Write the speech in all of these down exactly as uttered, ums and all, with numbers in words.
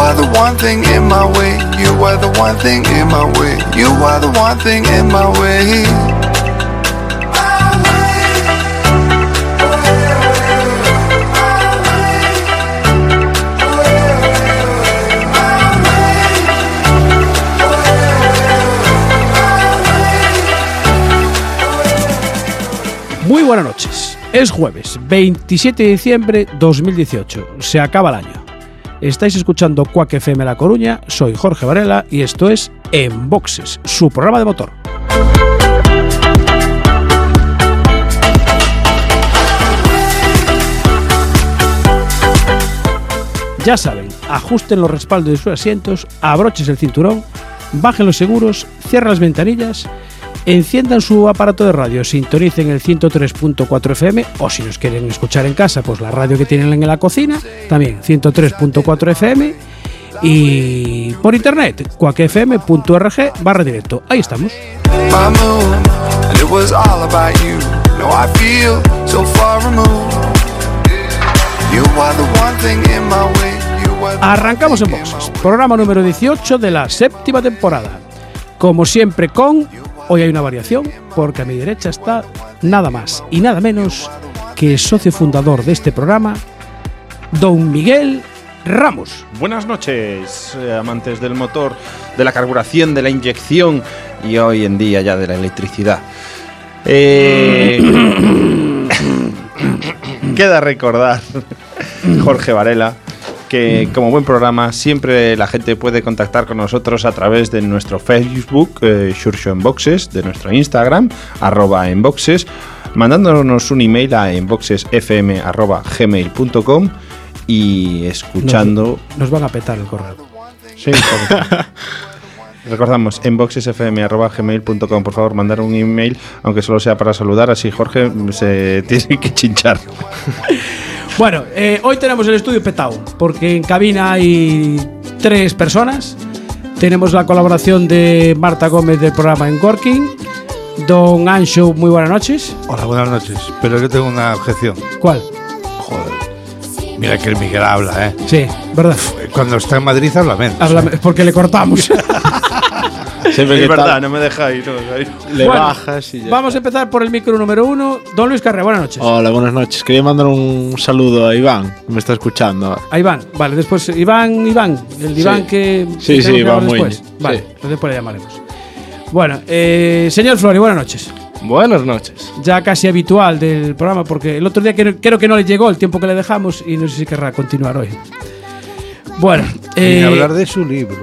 are the one thing in my way. You are the one thing in my way. You are the one thing in my way. Muy buenas noches, es jueves veintisiete de diciembre de dos mil dieciocho, se acaba el año. Estáis escuchando Cuac F M La Coruña, soy Jorge Varela y esto es EnBoxes, su programa de motor. Ya saben, ajusten los respaldos de sus asientos, abrochen el cinturón, bajen los seguros, cierren las ventanillas, enciendan su aparato de radio, sintonicen el ciento tres punto cuatro F M o si nos quieren escuchar en casa, pues la radio que tienen en la cocina, también ciento tres punto cuatro F M y por internet, cuac f m punto org barra directo. Ahí estamos. Arrancamos en boxes, programa número dieciocho de la séptima temporada. Como siempre con... Hoy hay una variación porque a mi derecha está nada más y nada menos que el socio fundador de este programa, don Miguel Ramos. Buenas noches, amantes del motor, de la carburación, de la inyección y hoy en día ya de la electricidad. Eh... Queda recordar, Jorge Varela, que como buen programa siempre la gente puede contactar con nosotros a través de nuestro Facebook, eh, Xurxo Enboxes, de nuestro Instagram, arroba enboxes, mandándonos un email a enboxes f m arroba gmail punto com y escuchando... Nos, nos van a petar el correo. Sí, correcto. Recordamos, enboxes f m arroba gmail punto com, por favor, mandar un email, aunque solo sea para saludar, así Jorge se tiene que chinchar. Bueno, eh, hoy tenemos el estudio petado, porque en cabina hay tres personas. Tenemos la colaboración de Marta Gómez del programa EnWorking. Don Ancho, muy buenas noches. Hola, buenas noches, pero yo tengo una objeción. ¿Cuál? Joder, mira que el Miguel habla, ¿eh? Sí, ¿verdad? Cuando está en Madrid habla menos. Habla, ¿eh? Porque le cortamos. Siempre es verdad, tal. No me dejáis. No, le bueno, bajas y ya. Vamos a empezar por el micro número uno. Don Luis Carré, buenas noches. Hola, buenas noches. Quería mandar un saludo a Iván, que me está escuchando. A Iván, vale. Después, Iván, Iván. El sí. Iván que. Sí, que sí, Iván Muiño. Vale, sí. Entonces después le llamaremos. Bueno, eh, señor Flory, buenas noches. Buenas noches. Ya casi habitual del programa, porque el otro día creo, creo que no le llegó el tiempo que le dejamos y no sé si querrá continuar hoy. Bueno. Eh, y hablar de su libro.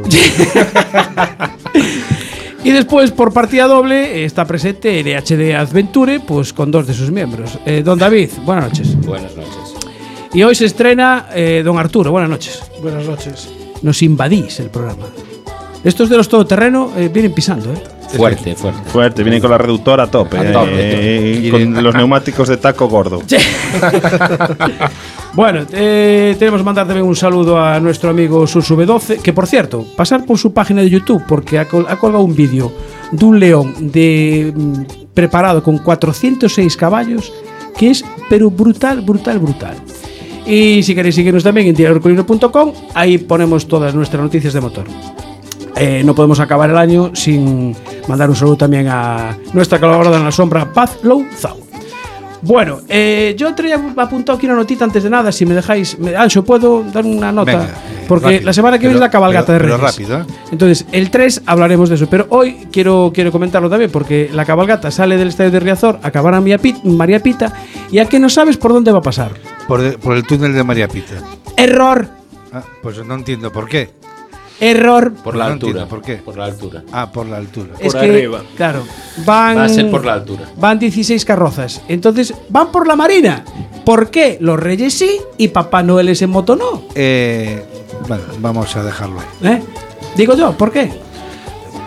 Y después, por partida doble, está presente L H D Adventure, pues con dos de sus miembros. Eh, don David, buenas noches. Buenas noches. Y hoy se estrena eh, don Arturo, buenas noches. Buenas noches. Nos invadís el programa. Estos de los todoterreno eh, vienen pisando, ¿eh? Fuerte, fuerte. Fuerte, vienen con la reductora a tope. A tope, eh, tope. Con los neumáticos de taco gordo. Bueno, eh, tenemos que mandar también un saludo a nuestro amigo Susu V doce, que por cierto, pasar por su página de YouTube, porque ha, col- ha colgado un vídeo de un león de, mm, preparado con cuatrocientos seis caballos, que es pero brutal, brutal, brutal. Y si queréis seguirnos también en diario colino punto com, ahí ponemos todas nuestras noticias de motor. Eh, no podemos acabar el año sin mandar un saludo también a nuestra colaboradora en la sombra, Paz Louzao. Bueno, eh, yo traía apuntado aquí una notita antes de nada, si me dejáis. Me, Ancho, ¿puedo dar una nota? Venga, eh, porque rápido, la semana que viene es la cabalgata pero, de Reyes. Pero rápido, ¿eh? Entonces, el tres hablaremos de eso, pero hoy quiero, quiero comentarlo también, porque la cabalgata sale del estadio de Riazor, acabará María Pita, y a que no sabes por dónde va a pasar. Por, de, por el túnel de María Pita. ¡Error! Ah, pues no entiendo por qué. Error. Por la no altura. Entiendo, ¿por qué? Por la altura. Ah, por la altura. Es por que, arriba. Claro. Van, Va a ser por la altura. Van dieciséis carrozas. Entonces, van por la marina. ¿Por qué? Los Reyes sí y Papá Noel es en moto no. Eh, bueno, vamos a dejarlo ahí. ¿Eh? Digo yo, ¿por qué?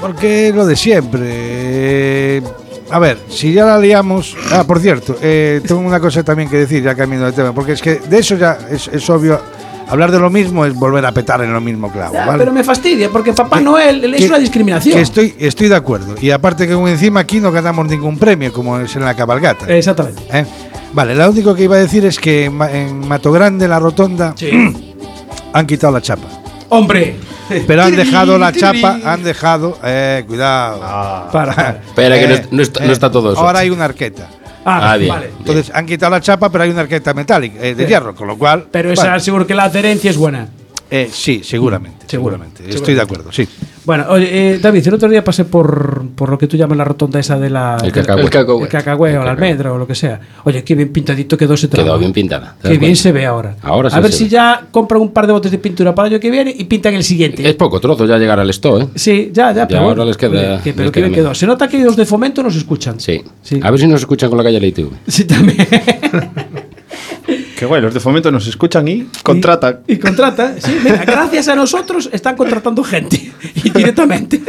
Porque lo de siempre. Eh, a ver, si ya la liamos. Ah, por cierto, eh, tengo una cosa también que decir, ya cambiando de tema. Porque es que de eso ya es, es obvio. Hablar de lo mismo es volver a petar en lo mismo clavo, ya, ¿vale? Pero me fastidia, porque Papá que, Noel es que, una discriminación. Que estoy, estoy de acuerdo. Y aparte que encima aquí no ganamos ningún premio, como es en la cabalgata. Exactamente. ¿Eh? Vale, lo único que iba a decir es que en Mato Grande, la rotonda, sí. Han quitado la chapa. ¡Hombre! Pero han dejado la chapa, han dejado. Eh, cuidado. Ah, para. Espera, que eh, no, está, no está todo eso. Ahora hay una arqueta. Ah, ah bien, vale. Bien. Entonces han quitado la chapa, pero hay una arqueta metálica, eh, de sí. hierro, con lo cual. Pero vale. Esa, seguro que la adherencia es buena. Eh, sí, seguramente, seguramente. Seguramente. Estoy de acuerdo, sí. Bueno, oye, eh, David, el otro día pasé por, por lo que tú llamas la rotonda esa de la. El cacagüe o la almendra o lo que sea. Oye, qué bien pintadito quedó ese trabajo. Quedó bien pintada. Qué bien cuenta? Se ve ahora. ahora sí A ver si ve. Ya compran un par de botes de pintura para el año que viene y pintan el siguiente. Es poco trozo ya llegar al stock, ¿eh? Sí, ya, ya. Pero ahora les queda. Oye, que, pero les queda bien quedó. Se nota que los de Fomento nos escuchan. Sí. sí. A ver si nos escuchan con la calle de la I T V. Sí, también. Qué guay, los de Fomento nos escuchan y contratan. Y, y contratan, sí. Mira, gracias a nosotros están contratando gente indirectamente.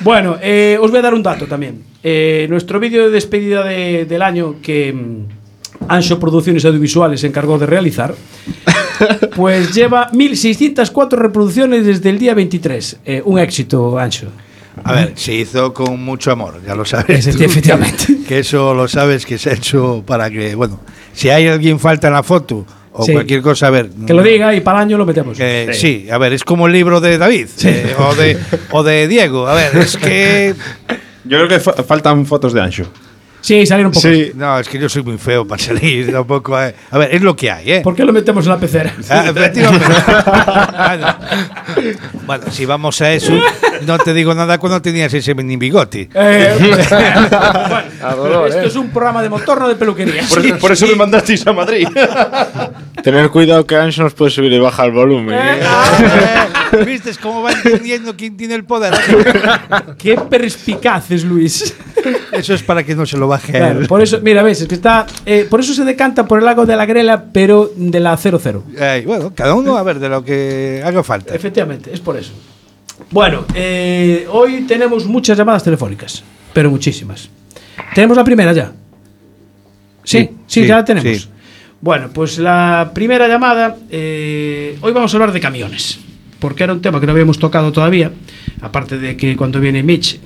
Bueno, eh, os voy a dar un dato también. Eh, nuestro vídeo de despedida de, del año que Ancho Producciones Audiovisuales se encargó de realizar, pues lleva mil seiscientas cuatro reproducciones desde el día veintitrés. Eh, un éxito, Ancho. A ver, se hizo con mucho amor, ya lo sabes. Es, tú, efectivamente. Que eso lo sabes que se ha hecho para que, bueno, si hay alguien falta en la foto o sí. cualquier cosa, a ver. Que lo diga y para el año lo metemos. Eh, sí. sí, a ver, es como el libro de David sí. eh, o, de, o de Diego. A ver, es que. Yo creo que fa- faltan fotos de Ancho. Sí, salir un poco. Sí. No, es que yo soy muy feo para salir tampoco. Eh. A ver, es lo que hay, ¿eh? ¿Por qué lo metemos en la pecera? Ah, bueno. bueno, si vamos a eso, no te digo nada cuando tenías ese mini bigote. Eh, bueno, a dolor, esto eh. es un programa de motor, no de peluquería. Por, sí, por eso sí. me mandasteis a Madrid. Tener cuidado que Ancho nos puede subir y bajar el volumen. Eh, eh. Eh. ¿Viste cómo va entendiendo quién tiene el poder? Qué perspicaz es Luis. Eso es para que no se lo baje. Claro, por eso, mira, ves, es que está. Eh, por eso se decanta por el lago de la Grela, pero de la cero cero. Eh, bueno, cada uno a ver de lo que haga falta. Efectivamente, es por eso. Bueno, eh, hoy tenemos muchas llamadas telefónicas, pero muchísimas. ¿Tenemos la primera ya? Sí, sí, sí, sí ya la tenemos. Sí. Bueno, pues la primera llamada. Eh, hoy vamos a hablar de camiones, porque era un tema que no habíamos tocado todavía, aparte de que cuando viene Mitch.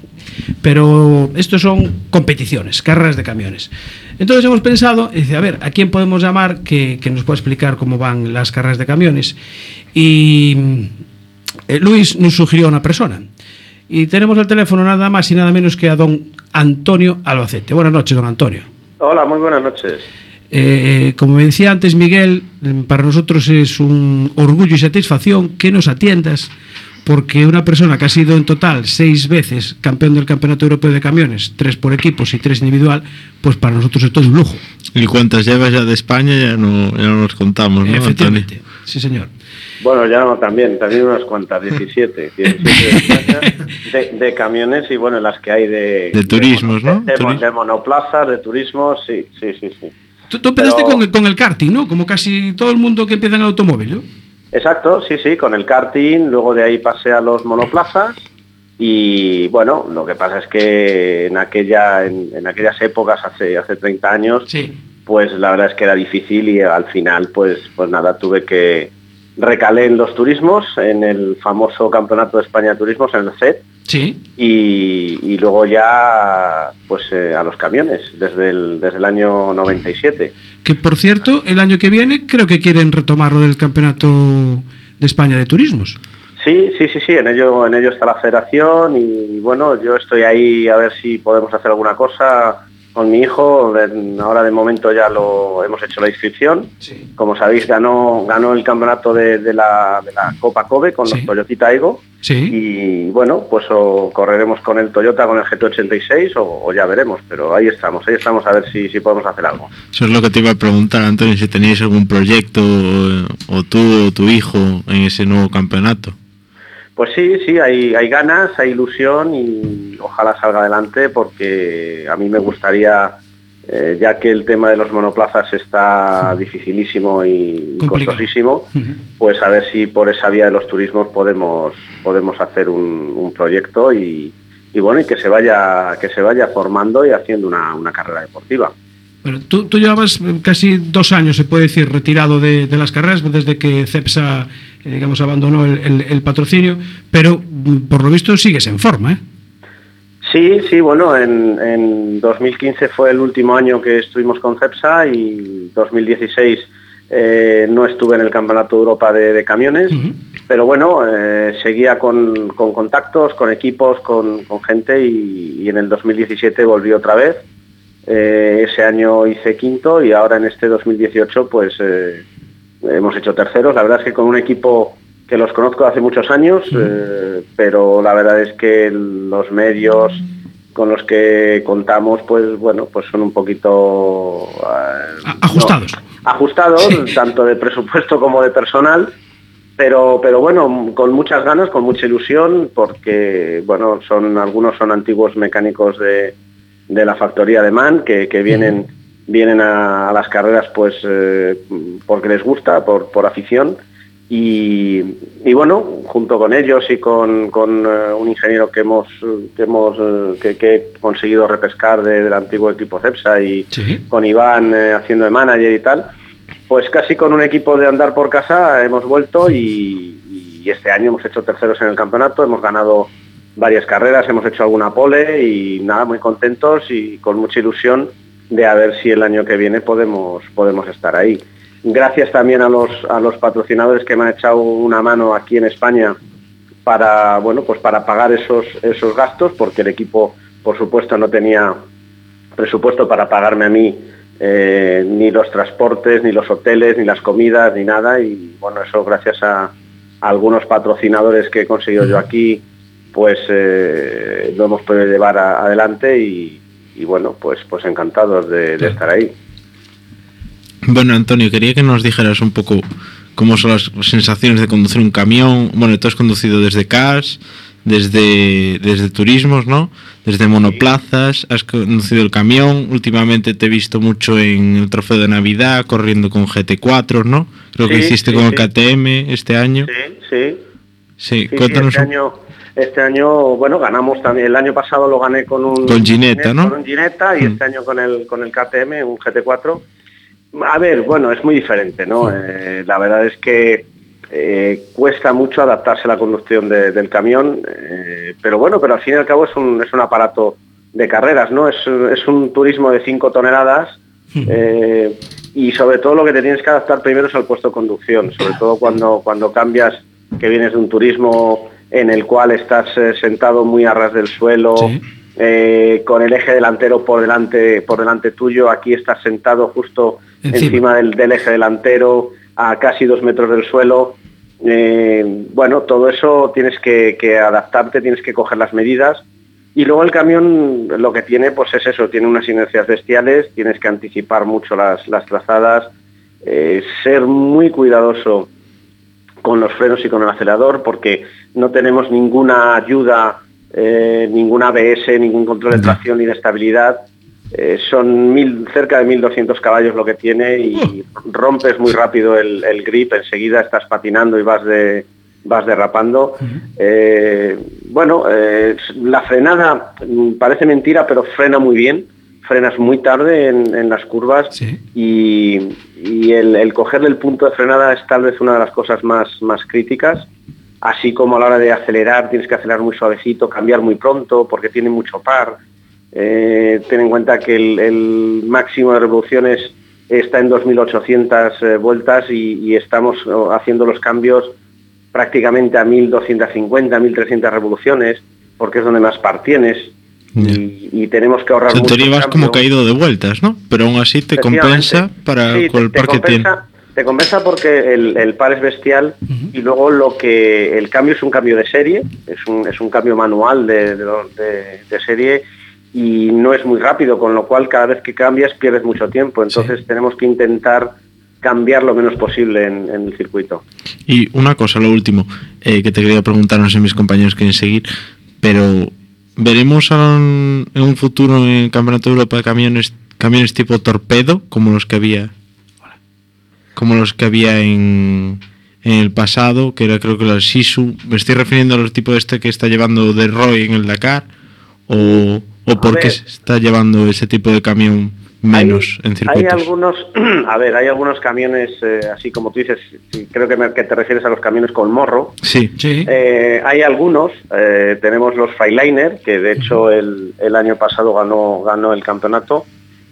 Pero estos son competiciones, carreras de camiones. Entonces hemos pensado, dice, a ver, ¿a quién podemos llamar que, que nos pueda explicar cómo van las carreras de camiones? Y eh, Luis nos sugirió una persona. Y tenemos al teléfono nada más y nada menos que a don Antonio Albacete. Buenas noches, don Antonio. Hola, muy buenas noches. Eh, como me decía antes Miguel, para nosotros es un orgullo y satisfacción que nos atiendas, porque una persona que ha sido en total seis veces campeón del Campeonato Europeo de Camiones, tres por equipos y tres individual, pues para nosotros esto es un lujo. Y cuántas llevas ya de España ya no, ya no nos contamos, ¿no, efectivamente, Antonio? Sí, señor. Bueno, ya no, también, también unas cuantas, diecisiete, diecisiete de, de camiones y bueno, las que hay de... De turismos, de, ¿no? De, de, de monoplazas, de turismo, sí, sí, sí, sí. Tú, tú empezaste Pero... con, el, con el karting, ¿no? Como casi todo el mundo que empieza en el automóvil, ¿no? Exacto, sí, sí, con el karting, luego de ahí pasé a los monoplazas y bueno, lo que pasa es que en aquella en, en aquellas épocas, hace hace treinta años, sí. pues la verdad es que era difícil y al final pues pues nada, tuve que recalé en los turismos, en el famoso Campeonato de España de Turismos, en el C E T, sí. y, y luego ya pues eh, a los camiones, desde el, desde el año noventa y siete. Que por cierto, el año que viene creo que quieren retomar lo del Campeonato de España de Turismos. Sí, sí, sí, sí, en ello, en ello está la federación y bueno, yo estoy ahí a ver si podemos hacer alguna cosa con mi hijo. Ahora de momento ya lo hemos hecho la inscripción. Sí. Como sabéis, ganó ganó el campeonato de, de, la, de la Copa Kobe con sí. los Toyotita Ego. Sí. Y bueno, pues o correremos con el Toyota, con el G T ochenta y seis o, o ya veremos. Pero ahí estamos, ahí estamos a ver si, si podemos hacer algo. Eso es lo que te iba a preguntar, Antonio, si tenéis algún proyecto o, o tú o tu hijo en ese nuevo campeonato. Pues sí, sí, hay, hay ganas, hay ilusión y ojalá salga adelante porque a mí me gustaría, eh, ya que el tema de los monoplazas está dificilísimo y costosísimo, pues a ver si por esa vía de los turismos podemos podemos hacer un, un proyecto y, y bueno, y que se vaya que se vaya formando y haciendo una, una carrera deportiva. Bueno, tú, tú llevabas casi dos años, se puede decir, retirado de, de las carreras desde que Cepsa, eh, digamos, abandonó el, el, el patrocinio, pero por lo visto sigues en forma, ¿eh? Sí, sí, bueno, en, en dos mil quince fue el último año que estuvimos con Cepsa y dos mil dieciséis Eh, no estuve en el Campeonato de Europa de, de camiones, uh-huh. pero bueno, eh, seguía con, con contactos, con equipos, con, con gente y, y en el dos mil diecisiete volví otra vez. Eh, ese año hice quinto y ahora en este dos mil dieciocho pues eh, hemos hecho terceros. La verdad es que con un equipo que los conozco hace muchos años, uh-huh. eh, pero la verdad es que los medios con los que contamos, pues bueno, pues son un poquito eh, ajustados, no, ajustados sí. tanto de presupuesto como de personal, pero pero bueno, con muchas ganas, con mucha ilusión, porque bueno, son algunos son antiguos mecánicos de, de la factoría de Man que, que vienen mm. vienen a, a las carreras pues eh, porque les gusta, por, por afición. Y, y bueno, junto con ellos y con, con uh, un ingeniero que hemos que hemos uh, que, que he conseguido repescar de, del antiguo equipo Cepsa y ¿sí? con Iván eh, haciendo de manager y tal, pues casi con un equipo de andar por casa hemos vuelto y, y este año hemos hecho terceros en el campeonato, hemos ganado varias carreras, hemos hecho alguna pole y nada, muy contentos y con mucha ilusión de a ver si el año que viene podemos podemos estar ahí. Gracias también a los a los patrocinadores que me han echado una mano aquí en España para bueno pues para pagar esos esos gastos, porque el equipo por supuesto no tenía presupuesto para pagarme a mí eh, ni los transportes, ni los hoteles, ni las comidas, ni nada. Y bueno, eso gracias a, a algunos patrocinadores que he conseguido yo aquí, pues eh, lo hemos podido llevar a, adelante y, y bueno pues pues encantados de, de estar ahí. Bueno, Antonio, quería que nos dijeras un poco cómo son las sensaciones de conducir un camión. Bueno, tú has conducido desde cars, desde, desde turismos, ¿no? Desde monoplazas, has conducido el camión. Últimamente te he visto mucho en el trofeo de Navidad, corriendo con G T cuatro, ¿no? Creo sí, que hiciste sí, con el K T M este año. Sí, sí. Sí, sí, cuéntanos. Este año, este año, bueno, ganamos también. El año pasado lo gané con un... Con Ginetta, ¿no? Con un Ginetta y mm. este año con el, con el K T M, un G T cuatro. A ver, bueno, es muy diferente, ¿no? Eh, la verdad es que eh, cuesta mucho adaptarse a la conducción de, del camión, eh, pero bueno, pero al fin y al cabo es un, es un aparato de carreras, ¿no? Es, es un turismo de cinco toneladas eh, y sobre todo lo que te tienes que adaptar primero es al puesto de conducción, sobre todo cuando, cuando cambias, que vienes de un turismo en el cual estás eh, sentado muy a ras del suelo... ¿Sí? Eh, con el eje delantero por delante por delante tuyo, aquí estás sentado justo encima, encima del, del eje delantero, a casi dos metros del suelo. Eh, bueno, todo eso tienes que, que adaptarte, tienes que coger las medidas. Y luego el camión lo que tiene pues es eso, tiene unas inercias bestiales, tienes que anticipar mucho las, las trazadas, eh, ser muy cuidadoso con los frenos y con el acelerador, porque no tenemos ninguna ayuda. Eh, ningún A B S, ningún control de tracción ni de estabilidad. Eh, son mil, cerca de mil doscientos caballos lo que tiene y rompes muy rápido el, el grip, enseguida estás patinando y vas de vas derrapando. Eh, bueno, eh, la frenada parece mentira, pero frena muy bien, frenas muy tarde en, en las curvas. ¿Sí? y, y el, el cogerle el punto de frenada es tal vez una de las cosas más, más críticas. Así como a la hora de acelerar, tienes que acelerar muy suavecito, cambiar muy pronto, porque tiene mucho par. Eh, ten en cuenta que el, el máximo de revoluciones está en dos mil ochocientas eh, vueltas y, y estamos haciendo los cambios prácticamente a mil doscientas cincuenta, mil trescientas revoluciones, porque es donde más par tienes. Yeah. Y, y tenemos que ahorrar mucho. En teoría vas como caído de vueltas, ¿no? Pero aún así te compensa para sí, con el par que tiene. Te compensa porque el, el par es bestial. Uh-huh. Y luego lo que el cambio es un cambio de serie, es un, es un cambio manual de, de, de, de serie y no es muy rápido, con lo cual cada vez que cambias pierdes mucho tiempo. Entonces sí. tenemos que intentar cambiar lo menos posible en, en el circuito. Y una cosa, lo último, eh, que te quería preguntar, no sé mis compañeros quieren seguir, pero ¿veremos en, en un futuro en el Campeonato de Europa de camiones, camiones tipo torpedo, como los que había? Como los que había en, en el pasado, que era creo que la Sisu. Me estoy refiriendo a los tipos este que está llevando de Roy en el Dakar, o, o por qué se está llevando ese tipo de camión menos hay, en circuitos. Hay algunos, a ver, hay algunos camiones, eh, así como tú dices, creo que, me, que te refieres a los camiones con morro. Sí, sí. Eh, hay algunos, eh, tenemos los Freiliner, que de hecho el, el año pasado ganó, ganó el campeonato.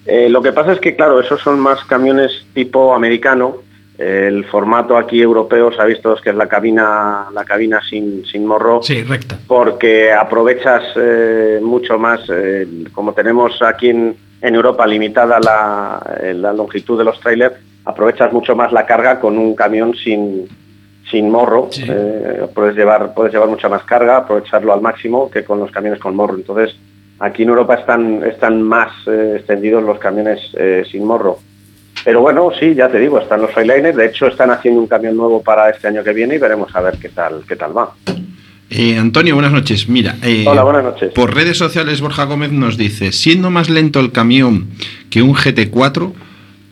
Eh, lo que pasa es que, claro, esos son más camiones tipo americano, El formato aquí europeo, sabéis todos que es la cabina, la cabina sin, sin morro, sí, recta, porque aprovechas eh, mucho más, eh, como tenemos aquí en, en Europa limitada la, la longitud de los trailers, aprovechas mucho más la carga con un camión sin, sin morro, sí. eh, puedes llevar, puedes llevar mucha más carga, aprovecharlo al máximo que con los camiones con morro. Entonces, aquí en Europa están, están más eh, extendidos los camiones eh, sin morro. Pero bueno, sí, ya te digo, están los Freightliner. De hecho, están haciendo un camión nuevo para este año que viene y veremos a ver qué tal qué tal va. Eh, Antonio, buenas noches. Mira, eh, hola, buenas noches. Por redes sociales, Borja Gómez nos dice, siendo más lento el camión que un G T cuatro,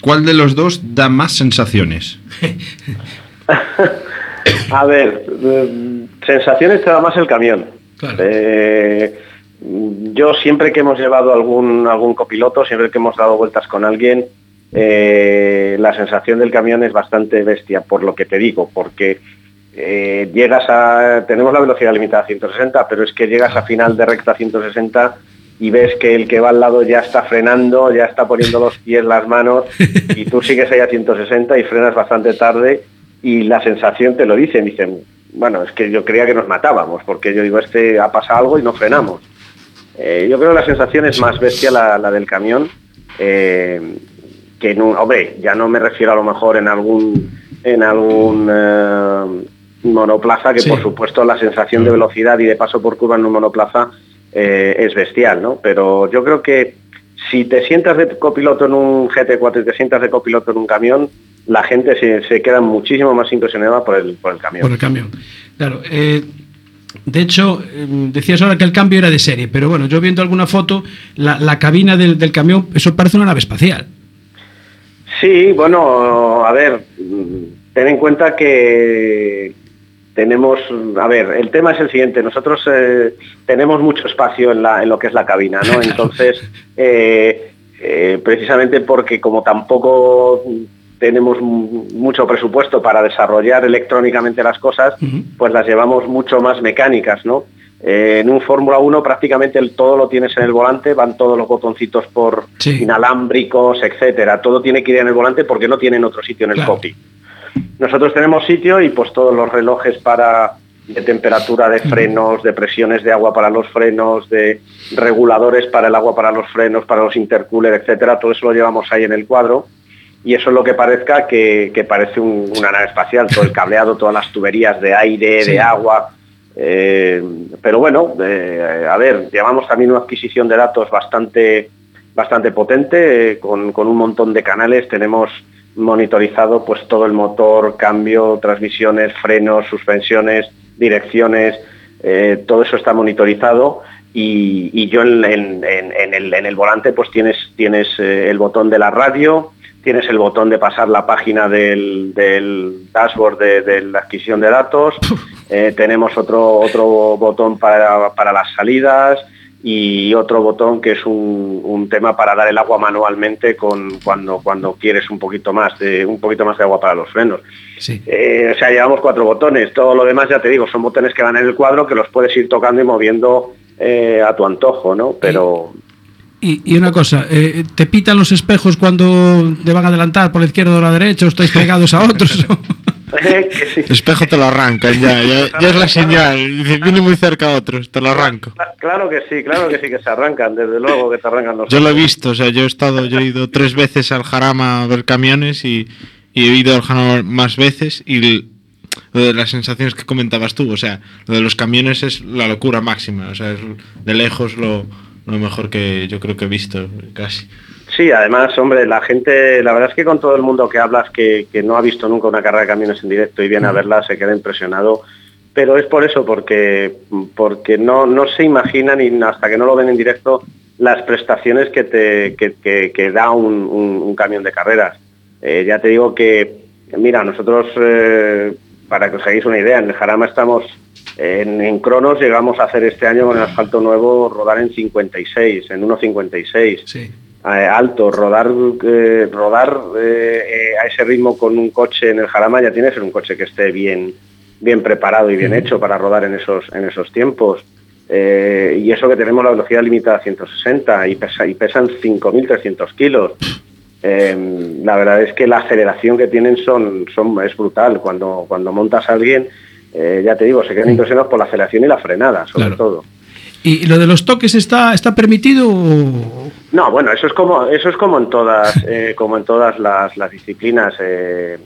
¿cuál de los dos da más sensaciones? A ver, eh, sensaciones te da más el camión. Claro. Eh, yo siempre que hemos llevado algún, algún copiloto, siempre que hemos dado vueltas con alguien, Eh, la sensación del camión es bastante bestia, por lo que te digo, porque eh, llegas a... Tenemos la velocidad limitada a ciento sesenta, pero es que llegas a final de recta ciento sesenta y ves que el que va al lado ya está frenando, ya está poniendo los pies, las manos, y tú sigues ahí a ciento sesenta y frenas bastante tarde, y la sensación te lo dicen, dicen, bueno, es que yo creía que nos matábamos, porque yo digo, este ha pasado algo y no frenamos. Eh, yo creo que la sensación es más bestia la, la del camión, eh, que en un, hombre, ya no me refiero a lo mejor en algún en algún eh, monoplaza, que sí, por supuesto la sensación de velocidad y de paso por curva en un monoplaza eh, es bestial, ¿no? Pero yo creo que si te sientas de copiloto en un G T cuatro y te sientas de copiloto en un camión, la gente se, se queda muchísimo más impresionada por el, por el camión. Por el camión, claro. Eh... De hecho, decías ahora que el cambio era de serie, pero bueno, yo viendo alguna foto, la, la cabina del, del camión, eso parece una nave espacial. Sí, bueno, a ver, ten en cuenta que tenemos, a ver, el tema es el siguiente, nosotros eh, tenemos mucho espacio en, la, en lo que es la cabina, ¿no? Entonces, eh, eh, precisamente porque como tampoco tenemos mucho presupuesto para desarrollar electrónicamente las cosas, uh-huh, pues las llevamos mucho más mecánicas, ¿no? Eh, en un Fórmula uno prácticamente el, todo lo tienes en el volante, van todos los botoncitos por sí, inalámbricos, etcétera. Todo tiene que ir en el volante porque no tienen otro sitio en el, claro, cockpit. Nosotros tenemos sitio y pues todos los relojes para de temperatura de frenos, de presiones de agua para los frenos, de reguladores para el agua para los frenos, para los intercooler, etcétera. Todo eso lo llevamos ahí en el cuadro. Y eso es lo que parezca que, que parece un, una nave espacial, todo el cableado, todas las tuberías de aire, sí, de agua. Eh, pero bueno, eh, a ver, llevamos también una adquisición de datos bastante, bastante potente, eh, con, con un montón de canales. Tenemos monitorizado pues todo el motor, cambio, transmisiones, frenos, suspensiones, direcciones, eh, todo eso está monitorizado. Y, y yo en, en, en, en, el, en el volante pues tienes, tienes eh, el botón de la radio, tienes el botón de pasar la página del, del dashboard de, de la adquisición de datos, eh, tenemos otro, otro botón para, para las salidas y otro botón que es un, un tema para dar el agua manualmente con cuando, cuando quieres un poquito más de un poquito más de agua para los frenos. Sí. Eh, o sea, llevamos cuatro botones, todo lo demás ya te digo, son botones que van en el cuadro que los puedes ir tocando y moviendo eh, a tu antojo, ¿no? Pero... ¿Y? Y, y una cosa, eh, ¿te pitan los espejos cuando te van a adelantar por la izquierda o la derecha o estáis pegados a otros? Sí. El espejo te lo arranca, ya, ya, ya es la señal, viene muy cerca a otros, te lo arranco. Claro que sí, claro que sí que se arrancan, desde luego que te arrancan los... Yo lo he visto, o sea, yo he estado, yo he ido tres veces al Jarama a ver camiones y, y he ido al Jarama más veces y... El, lo de las sensaciones que comentabas tú, o sea, lo de los camiones es la locura máxima, o sea, es de lejos lo... lo mejor que yo creo que he visto, casi. Sí, además, hombre, la gente, la verdad es que con todo el mundo que hablas que, que no ha visto nunca una carrera de camiones en directo y viene a verla, se queda impresionado, pero es por eso, porque porque no, no se imaginan, y hasta que no lo ven en directo, las prestaciones que te que, que, que da un, un, un camión de carreras. Eh, ya te digo que, mira, nosotros, eh, para que os hagáis una idea, en el Jarama estamos... En, en Cronos llegamos a hacer este año con el asfalto nuevo rodar en cincuenta y seis, en uno cincuenta y seis, sí, eh, alto, rodar eh, rodar eh, eh, a ese ritmo con un coche en el Jarama ya tienes un coche que esté bien bien preparado y bien sí, hecho para rodar en esos en esos tiempos. Eh, y eso que tenemos la velocidad limitada a ciento sesenta y, pesa, y pesan cinco mil trescientos kilos. Eh, la verdad es que la aceleración que tienen son, son es brutal. Cuando, cuando montas a alguien, eh, ya te digo, se quedan impresionados por la aceleración y la frenada, sobre claro. todo. ¿Y lo de los toques está, está permitido? No, bueno, eso es como, eso es como en todas, eh, como en todas las, las disciplinas. Eh,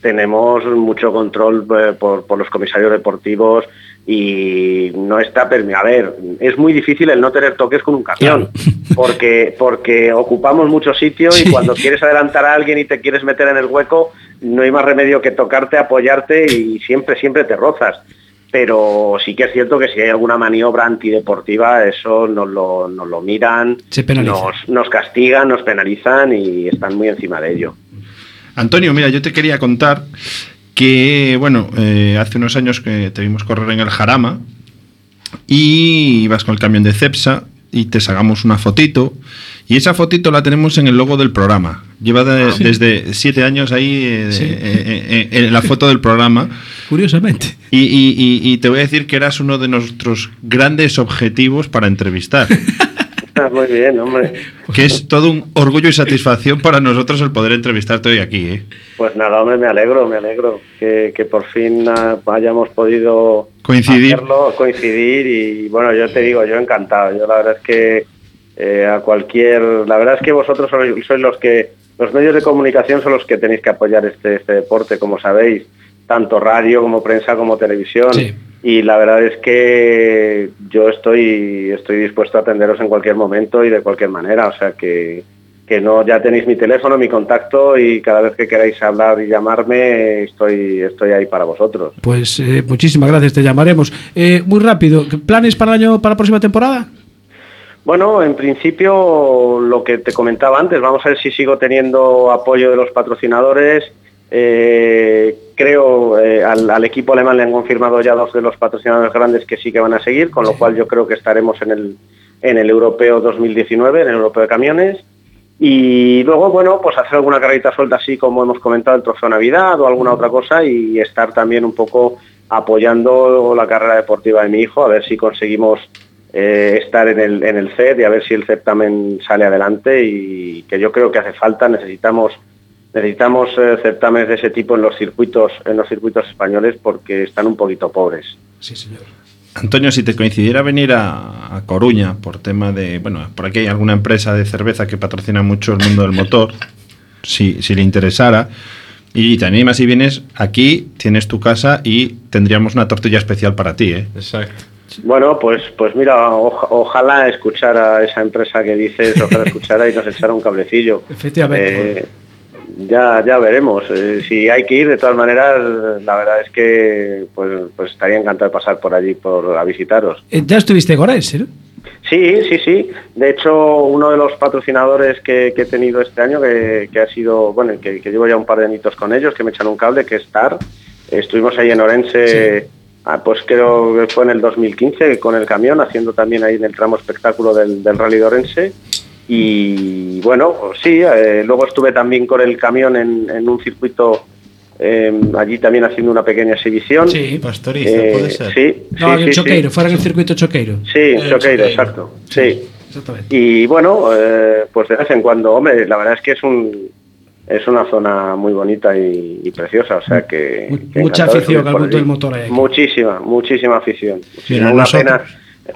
tenemos mucho control eh, por, por los comisarios deportivos y no está permitido. A ver, es muy difícil el no tener toques con un camión, porque, porque ocupamos mucho sitio y sí. cuando quieres adelantar a alguien y te quieres meter en el hueco, no hay más remedio que tocarte, apoyarte y siempre, siempre te rozas. Pero sí que es cierto que si hay alguna maniobra antideportiva, eso nos lo, nos lo miran, Se nos, nos castigan, nos penalizan y están muy encima de ello. Antonio, mira, yo te quería contar que, bueno, eh, hace unos años que te vimos correr en el Jarama y ibas con el camión de Cepsa y te sacamos una fotito. Y esa fotito la tenemos en el logo del programa. Lleva de, ah, sí. desde siete años ahí eh, sí. eh, eh, eh, la foto del programa. Curiosamente. Y, y, y, y te voy a decir que eras uno de nuestros grandes objetivos para entrevistar. Muy bien, hombre. Que es todo un orgullo y satisfacción para nosotros el poder entrevistarte hoy aquí, ¿eh? Pues nada, hombre, me alegro, me alegro que, que por fin ah, hayamos podido coincidir. Hacerlo, coincidir y bueno, yo te digo, yo encantado. Yo la verdad es que Eh, a cualquier, la verdad es que vosotros sois, sois los que, los medios de comunicación son los que tenéis que apoyar este, este deporte, como sabéis, tanto radio como prensa como televisión, sí. y la verdad es que yo estoy, estoy dispuesto a atenderos en cualquier momento y de cualquier manera, o sea que, que no, ya tenéis mi teléfono, mi contacto y cada vez que queráis hablar y llamarme estoy, estoy ahí para vosotros. Pues eh, muchísimas gracias, te llamaremos. Eh, muy rápido, ¿planes para el año, para la próxima temporada? Bueno, en principio, lo que te comentaba antes, vamos a ver si sigo teniendo apoyo de los patrocinadores. Eh, creo, eh, al, al equipo alemán le han confirmado ya dos de los patrocinadores grandes que sí que van a seguir, con lo sí. cual yo creo que estaremos en el, en el Europeo dos mil diecinueve, en el Europeo de Camiones. Y luego, bueno, pues hacer alguna carrerita suelta, así como hemos comentado, el Trofeo Navidad o alguna otra cosa, y estar también un poco apoyando la carrera deportiva de mi hijo, a ver si conseguimos Eh, estar en el, en el C E T y a ver si el certamen sale adelante, y que yo creo que hace falta, necesitamos necesitamos eh, certámenes de ese tipo en los circuitos en los circuitos españoles porque están un poquito pobres. Sí, señor. Antonio, si te coincidiera venir a, a Coruña por tema de, bueno, por aquí hay alguna empresa de cerveza que patrocina mucho el mundo del motor, si, si le interesara, y te animas y vienes aquí, tienes tu casa y tendríamos una tortilla especial para ti, ¿eh? Exacto. Bueno, pues pues mira, o, ojalá escuchara esa empresa que dices, ojalá escuchara y nos echara un cablecillo. Efectivamente. Eh, ya ya veremos. Eh, si hay que ir, de todas maneras, la verdad es que pues, pues estaría encantado de pasar por allí por a visitaros. Ya estuviste en Orense, ¿no? Sí, sí, sí. De hecho, uno de los patrocinadores que, que he tenido este año, que, que ha sido, bueno, que, que llevo ya un par de añitos con ellos, que me echan un cable, que es T A R. Estuvimos ahí en Orense. Sí. Ah, pues creo que fue en el dos mil quince con el camión, haciendo también ahí en el tramo espectáculo del, del Rally de Orense. Y bueno, pues sí, eh, luego estuve también con el camión en, en un circuito, eh, allí también haciendo una pequeña exhibición. Sí, Pastoriza, eh, puede ser. Sí, no, sí, en sí, Choqueiro, sí. fuera del circuito Choqueiro. Sí, eh, Choqueiro, Choqueiro, exacto. Sí. Exactamente. Y bueno, eh, pues de vez en cuando, hombre, la verdad es que es un... Es una zona muy bonita y, y preciosa, o sea que... que Mucha afición al mundo del motor hay aquí. Muchísima, muchísima afición. Muchísima. Una pena,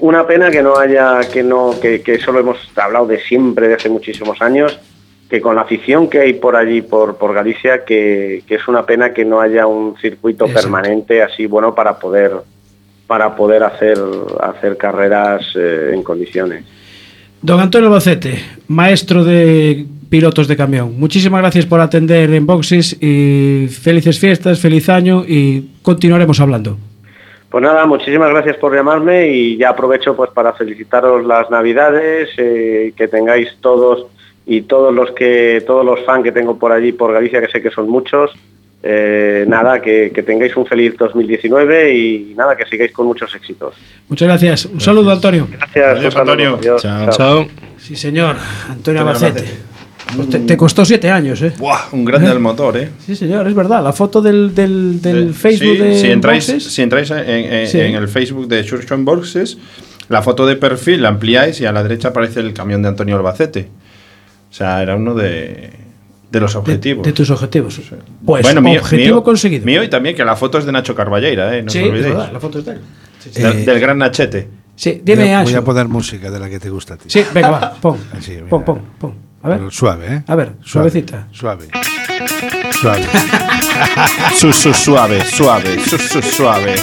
una pena que no haya, que no, que, que eso lo hemos hablado de siempre, de hace muchísimos años, que con la afición que hay por allí, por, por Galicia, que, que es una pena que no haya un circuito Exacto. permanente así bueno para poder, para poder hacer, hacer carreras eh, en condiciones. Don Antonio Albacete, maestro de pilotos de camión, muchísimas gracias por atender Enboxes y felices fiestas, feliz año y continuaremos hablando. Pues nada, muchísimas gracias por llamarme y ya aprovecho pues para felicitaros las Navidades, eh, que tengáis todos y todos los que todos los fans que tengo por allí por Galicia, que sé que son muchos. Eh, nada, que, que tengáis un feliz dos mil diecinueve y nada, que sigáis con muchos éxitos. Muchas gracias. Un gracias. saludo, Antonio. Gracias, Adiós, Antonio. Adiós. Chao. Chao. Chao. Sí, señor. Antonio Albacete. Pues te, te costó siete años, ¿eh? Buah, un grande ¿Eh? del motor, ¿eh? Sí, señor, es verdad. La foto del, del, del sí, Facebook sí, de si entráis, si entráis en, en, sí. en el Facebook de Xurxo Enboxes, la foto de perfil la ampliáis y a la derecha aparece el camión de Antonio Albacete. O sea, era uno de... De los objetivos. De, de tus objetivos. Sí. Pues, bueno, mío, objetivo mío, conseguido. Mío y también que la foto es de Nacho Carvalleira, ¿eh? No sí, os olvidéis. Verdad, la foto es de él. Sí, sí. Del, eh, del gran Nachete. Sí, dime voy a, voy a poner música de la que te gusta a ti. Sí, venga, va, pon. Sí, mira, pon, pon, pon. A ver. Suave, ¿eh? A ver, suave, suavecita. Suave. Suave. su, su, suave, suave, su, su, suave.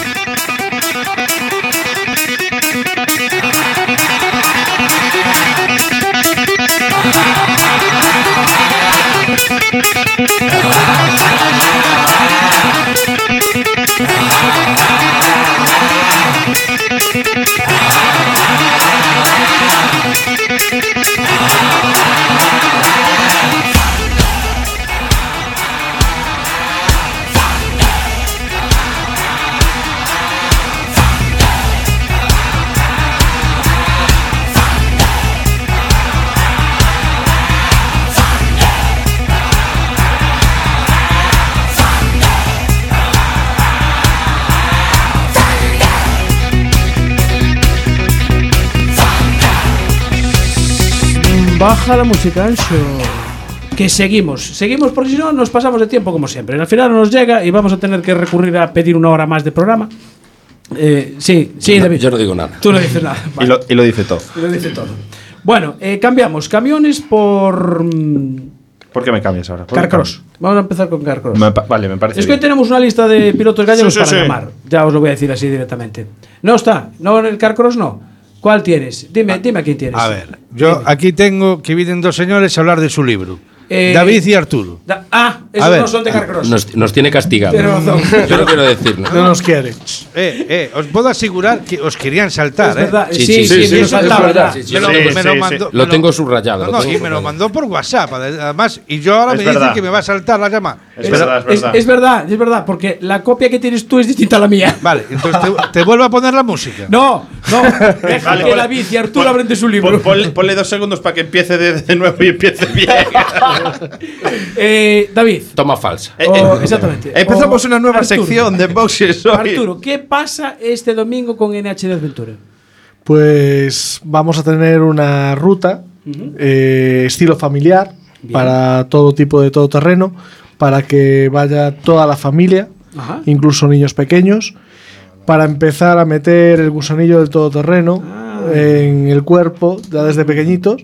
Baja la música, Ancho. Que seguimos, seguimos porque si no nos pasamos de tiempo como siempre. Al final no nos llega y vamos a tener que recurrir a pedir una hora más de programa. Eh, sí, sí, David. Yo no digo nada. Tú no dices nada. Vale. Y, lo, y lo dice todo. Y lo dice todo. Bueno, eh, cambiamos camiones por... ¿Por qué me cambias ahora? Carcross. Vamos a empezar con Carcross. Me pa- vale, me parece Es que bien. Hoy tenemos una lista de pilotos gallegos sí, sí, para sí. llamar. Ya os lo voy a decir así directamente. No está, no en el Carcross no. ¿Cuál tienes? Dime, ah, dime a quién tienes. A ver, yo dime. Aquí tengo que vienen dos señores a hablar de su libro. Eh, David y Arturo. Da- ah, esos ver, no son de Carcross. Nos, nos tiene castigado. Yo no quiero decirlo. No nos quiere. Eh, eh, os puedo asegurar que os querían saltar. Es verdad. ¿Eh? Sí, sí, sí, sí, sí, sí, saltaba, es verdad. Sí, sí, me lo, sí, me lo, mandó, sí, sí. Lo tengo subrayado. No, no, tengo y subrayado. Me lo mandó por WhatsApp. Además, y yo ahora es me dicen que me va a saltar la llama. Es, es verdad, es verdad. Es, es verdad, es verdad, porque la copia que tienes tú es distinta a la mía. Vale, entonces te, te vuelvo a poner la música. No, no. Deja vale, que ponle, David y Arturo hablen de su libro. Ponle, ponle dos segundos para que empiece de, de nuevo y empiece bien. eh, David. Toma falsa. O, exactamente. Empezamos o una nueva Arturo. Sección de boxes hoy. Arturo, ¿qué pasa este domingo con L H D Adventure? Pues vamos a tener una ruta uh-huh. eh, estilo familiar. Bien. Para todo tipo de todoterreno, para que vaya toda la familia, ajá, incluso niños pequeños, para empezar a meter el gusanillo del todoterreno ah. en el cuerpo ya desde pequeñitos.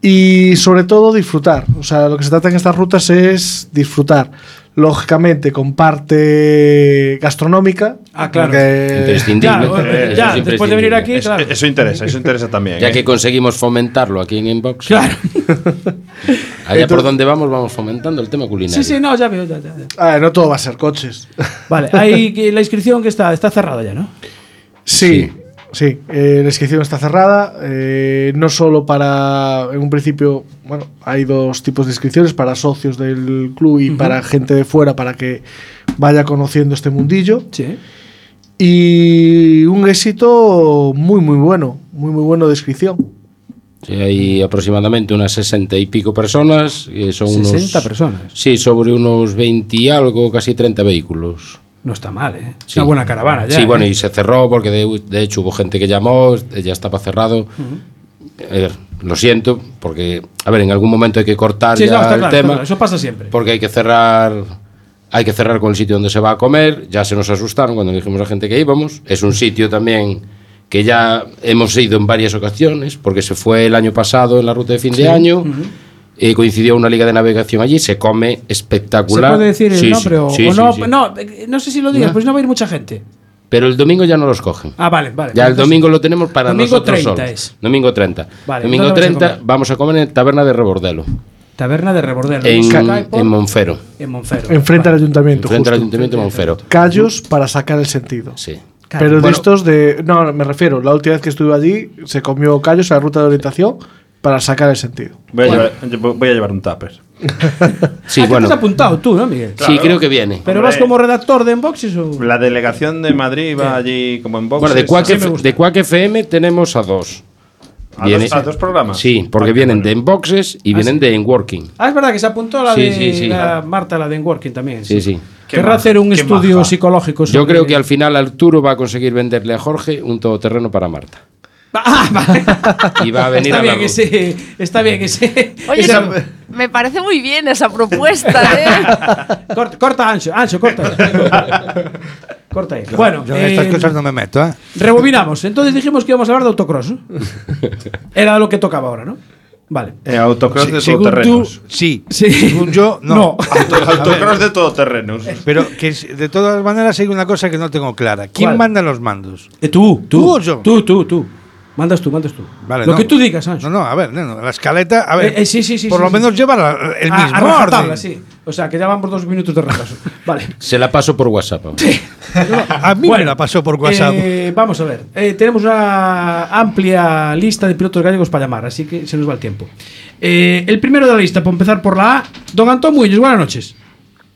Y sobre todo disfrutar, o sea, lo que se trata en estas rutas es disfrutar, lógicamente con parte gastronómica. Ah, claro, imprescindible. Claro, eh, ya, es después de venir aquí, es, claro. Eso interesa, eso interesa también. Ya ¿eh? Que conseguimos fomentarlo aquí en Inbox. Claro. Allá entonces, por donde vamos, vamos fomentando el tema culinario. Sí, sí, no, ya veo, ya, ya, ya. Ah, no todo va a ser coches. Vale, hay la inscripción que está, está cerrada ya, ¿no? Sí. sí. Sí, eh, la inscripción está cerrada, eh, no solo para, en un principio, bueno, hay dos tipos de inscripciones, para socios del club y uh-huh. para gente de fuera, para que vaya conociendo este mundillo. Sí. Y un éxito muy, muy bueno, muy, muy bueno de inscripción. Sí, hay aproximadamente unas sesenta y pico personas. Eh, son ¿sesenta unos, personas? Sí, sobre unos veinte y algo, casi treinta vehículos. No está mal, ¿eh? Es sí. una buena caravana. Ya, sí, ¿eh? Bueno, y se cerró porque de, de hecho hubo gente que llamó, ya estaba cerrado. Uh-huh. Eh, lo siento, porque, a ver, en algún momento hay que cortar sí, ya no, está el claro, tema. Claro, eso pasa siempre. Porque hay que cerrar, hay que cerrar con el sitio donde se va a comer. Ya se nos asustaron cuando dijimos a la gente que íbamos. Es un sitio también que ya hemos ido en varias ocasiones, porque se fue el año pasado en la ruta de fin sí. de año. Uh-huh. Eh, coincidió una liga de navegación allí, se come espectacular. ¿Se puede decir el sí, nombre sí, o, sí, o no, sí, sí. no? No sé si lo digas, ¿no? Pues no va a ir mucha gente. Pero el domingo ya no los cogen. Ah, vale, vale. Ya entonces, el domingo lo tenemos para nosotros solos. Es. Domingo treinta. Vale, domingo treinta vamos a, vamos a comer en Taberna de Rebordelo. Taberna de Rebordelo. En, en Monfero. En Monfero. Enfrente del vale. ayuntamiento. Enfrente del ayuntamiento de Monfero. Callos para sacar el sentido. Sí. Callos. Pero de bueno, estos de... No, me refiero, la última vez que estuve allí se comió callos a la ruta de orientación... Para sacar el sentido. Voy a, bueno. llevar, voy a llevar un tupper. Sí, bueno. Te has apuntado tú, ¿no, Miguel? Claro. Sí, creo que viene. ¿Pero hombre, vas como redactor de Enboxes o...? La delegación de Madrid va sí. allí como Enboxes. Bueno, de Cuac, F- de Cuac F M tenemos a dos. ¿A, viene, dos, a dos programas? Sí, porque ah, vienen bueno. de Enboxes y ah, vienen sí. de EnWorking. Ah, es verdad que se apuntó la de sí, sí, sí. La Marta, la de EnWorking también. Sí, sí. sí. Querrá hacer un estudio baja. Psicológico. Sobre... Yo creo que al final Arturo va a conseguir venderle a Jorge un todoterreno para Marta. Ah, vale. Y va a venir está a bien ese, está bien ese. Oye, esa... me parece muy bien esa propuesta, ¿eh? Corta, corta Ancho, Ancho, corta. Corta ahí. Yo, bueno, yo en eh, estas cosas no me meto, ¿eh? Rebobinamos. Entonces dijimos que íbamos a hablar de autocross, ¿no? Era lo que tocaba ahora, ¿no? Vale. Eh, autocross sí, de todoterrenos. Sí. sí. Según yo, no. no. Auto, autocross de todoterrenos. Pero que de todas maneras hay una cosa que no tengo clara. ¿Quién ¿Cuál? manda los mandos? Eh, tú, tú. ¿Tú o yo? Tú, tú, tú. Mandas tú, mandas tú. Vale, lo no, que tú digas, Ancho. No, no, a ver, no, la escaleta, a ver. Eh, eh, sí, sí, sí, por sí, lo sí, menos sí. lleva la, el a, mismo a rajatabla, orden. Sí. O sea, que ya van por dos minutos de retraso. Vale. Se la paso por WhatsApp. Sí. A mí bueno, me la pasó por WhatsApp. Eh, vamos a ver. Eh, tenemos una amplia lista de pilotos gallegos para llamar, así que se nos va el tiempo. Eh, el primero de la lista, por empezar por la A, don Antón Muiños, buenas noches.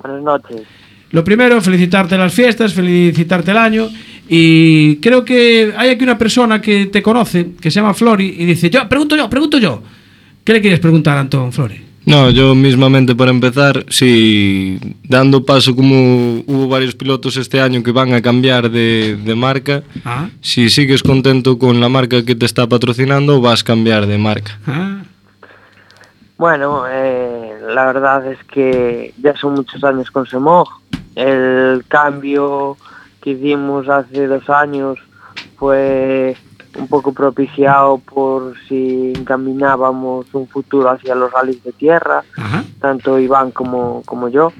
Buenas noches. Lo primero, felicitarte las fiestas, felicitarte el año. Y creo que hay aquí una persona que te conoce, que se llama Flory, y dice, yo, pregunto yo, pregunto yo. ¿Qué le quieres preguntar, Antón, Flory? No, yo mismamente, para empezar, si sí, dando paso como hubo varios pilotos este año que van a cambiar de, de marca, ah. si sigues contento con la marca que te está patrocinando, vas a cambiar de marca. Ah. Bueno, eh, la verdad es que ya son muchos años con SEMOX. El cambio que hicimos hace dos años fue un poco propiciado por si encaminábamos un futuro hacia los rallies de tierra, ajá, tanto Iván como, como yo.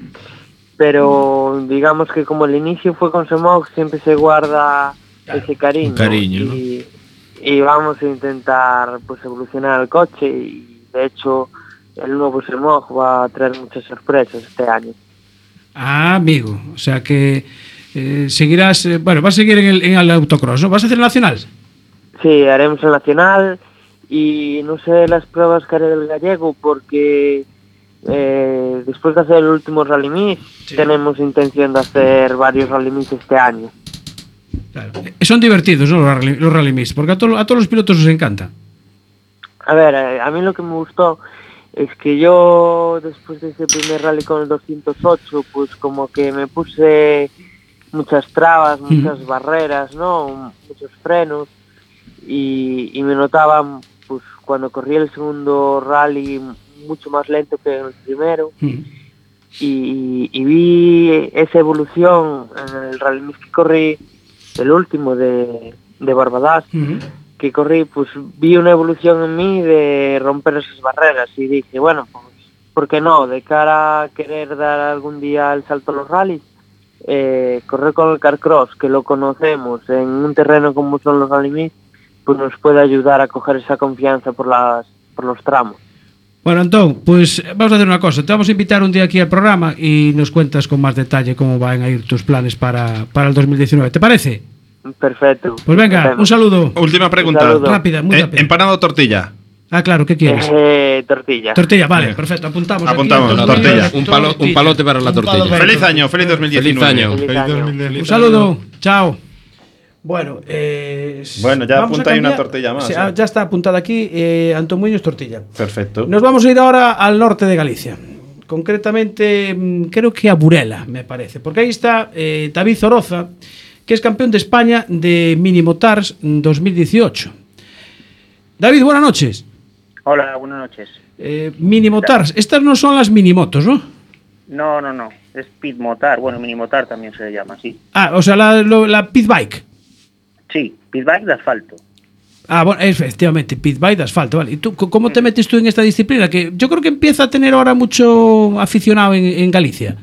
Pero digamos que como el inicio fue con SEMOX, siempre se guarda ese cariño. cariño ¿no? y, y vamos a intentar pues evolucionar el coche y de hecho el nuevo SEMOX va a traer muchas sorpresas este año. Ah, amigo, o sea que eh, seguirás, eh, bueno, vas a seguir en el, en el autocross, ¿no? ¿Vas a hacer el nacional? Sí, haremos el nacional y no sé las pruebas que haré del gallego porque eh, después de hacer el último Rally Mix sí. tenemos intención de hacer varios Rally Mix este año. Claro. Son divertidos, ¿no? Los Rally, los Rally Mix, porque a, to- a todos los pilotos os encanta. A ver, a mí lo que me gustó es que yo después de ese primer rally con el doscientos ocho pues como que me puse muchas trabas, muchas mm. barreras, ¿no? Muchos frenos. Y, y me notaba, pues cuando corrí el segundo rally, mucho más lento que el primero. Mm. Y, y vi esa evolución en el rally que corrí, el último de, de Barbadas, mm. que corrí, pues vi una evolución en mí de romper esas barreras. Y dije, bueno, pues, ¿por qué no? De cara a querer dar algún día el salto a los rallies, eh, correr con el carcross, que lo conocemos, en un terreno como son los rallymis, pues nos puede ayudar a coger esa confianza por las por los tramos. Bueno, Antón, pues vamos a hacer una cosa. Te vamos a invitar un día aquí al programa y nos cuentas con más detalle cómo van a ir tus planes para, para el dos mil diecinueve. ¿Te parece? Perfecto. Pues venga, un saludo. Última pregunta. Saludo. Rápida, muy rápida. Eh, ¿Empanado o tortilla? Ah, claro, ¿qué quieres? Eh, tortilla. Tortilla, vale, eh. perfecto. Apuntamos. Apuntamos, aquí, tortilla. Un, palo, un palote para la un tortilla. Para feliz año, feliz dos mil diecinueve. Feliz año. Feliz año. Feliz dos mil diecinueve. Un saludo, chao. Bueno, eh, bueno, ya apunta ahí una tortilla más. Ya, ya está apuntada aquí, eh, Antón Muiños, tortilla. Perfecto. Nos vamos a ir ahora al norte de Galicia. Concretamente, creo que a Burela, me parece. Porque ahí está eh, David Zoroza, que es campeón de España de Minimotars dos mil dieciocho. David, buenas noches. Hola, buenas noches. Eh, Minimotars, estas no son las minimotos, ¿no? No, no, no. Es Pitmotar. Bueno, Minimotar también se le llama, sí. Ah, o sea, la, lo, la Pitbike. Sí, pitbike de asfalto. Ah, bueno, efectivamente, pitbike de asfalto, vale. ¿Y tú cómo te metes tú en esta disciplina? Que yo creo que empieza a tener ahora mucho aficionado en, en Galicia.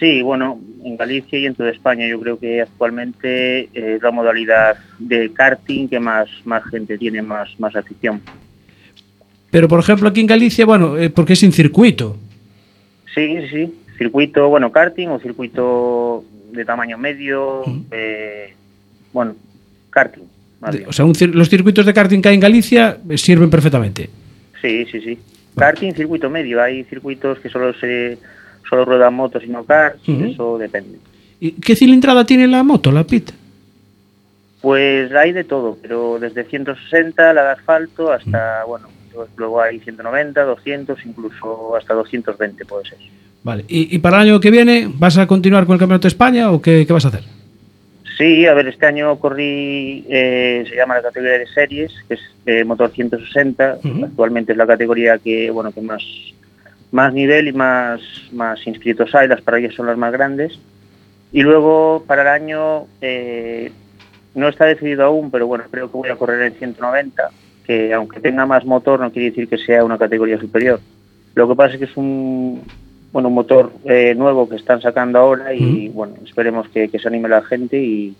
Sí, bueno, en Galicia y en toda España yo creo que actualmente es la modalidad de karting que más, más gente tiene, más, más afición. Pero, por ejemplo, aquí en Galicia, bueno, porque es sin circuito. Sí, sí, sí. Circuito, bueno, karting o circuito de tamaño medio, uh-huh. eh, bueno, karting. O sea, un, los circuitos de karting que hay en Galicia sirven perfectamente. Sí, sí, sí. Karting, circuito medio. Hay circuitos que solo se solo ruedan motos y no cars, uh-huh. eso depende. ¿Y qué cilindrada tiene la moto, la Pita? Pues hay de todo, pero desde ciento sesenta, la de asfalto, hasta, uh-huh. bueno, luego hay ciento noventa, doscientos, incluso hasta doscientos veinte puede ser. Vale, ¿y, y para el año que viene vas a continuar con el Campeonato de España o qué, qué vas a hacer? Sí, a ver, este año corrí, eh, se llama la categoría de series, que es eh, motor ciento sesenta, uh-huh. Actualmente es la categoría que, bueno, que más, más nivel y más, más inscritos hay, las parrillas son las más grandes. Y luego, para el año, eh, no está decidido aún, pero bueno, creo que voy a correr en ciento noventa, que aunque tenga más motor, no quiere decir que sea una categoría superior. Lo que pasa es que es un... bueno, un motor eh, nuevo que están sacando ahora y, mm. bueno, esperemos que, que se anime la gente y,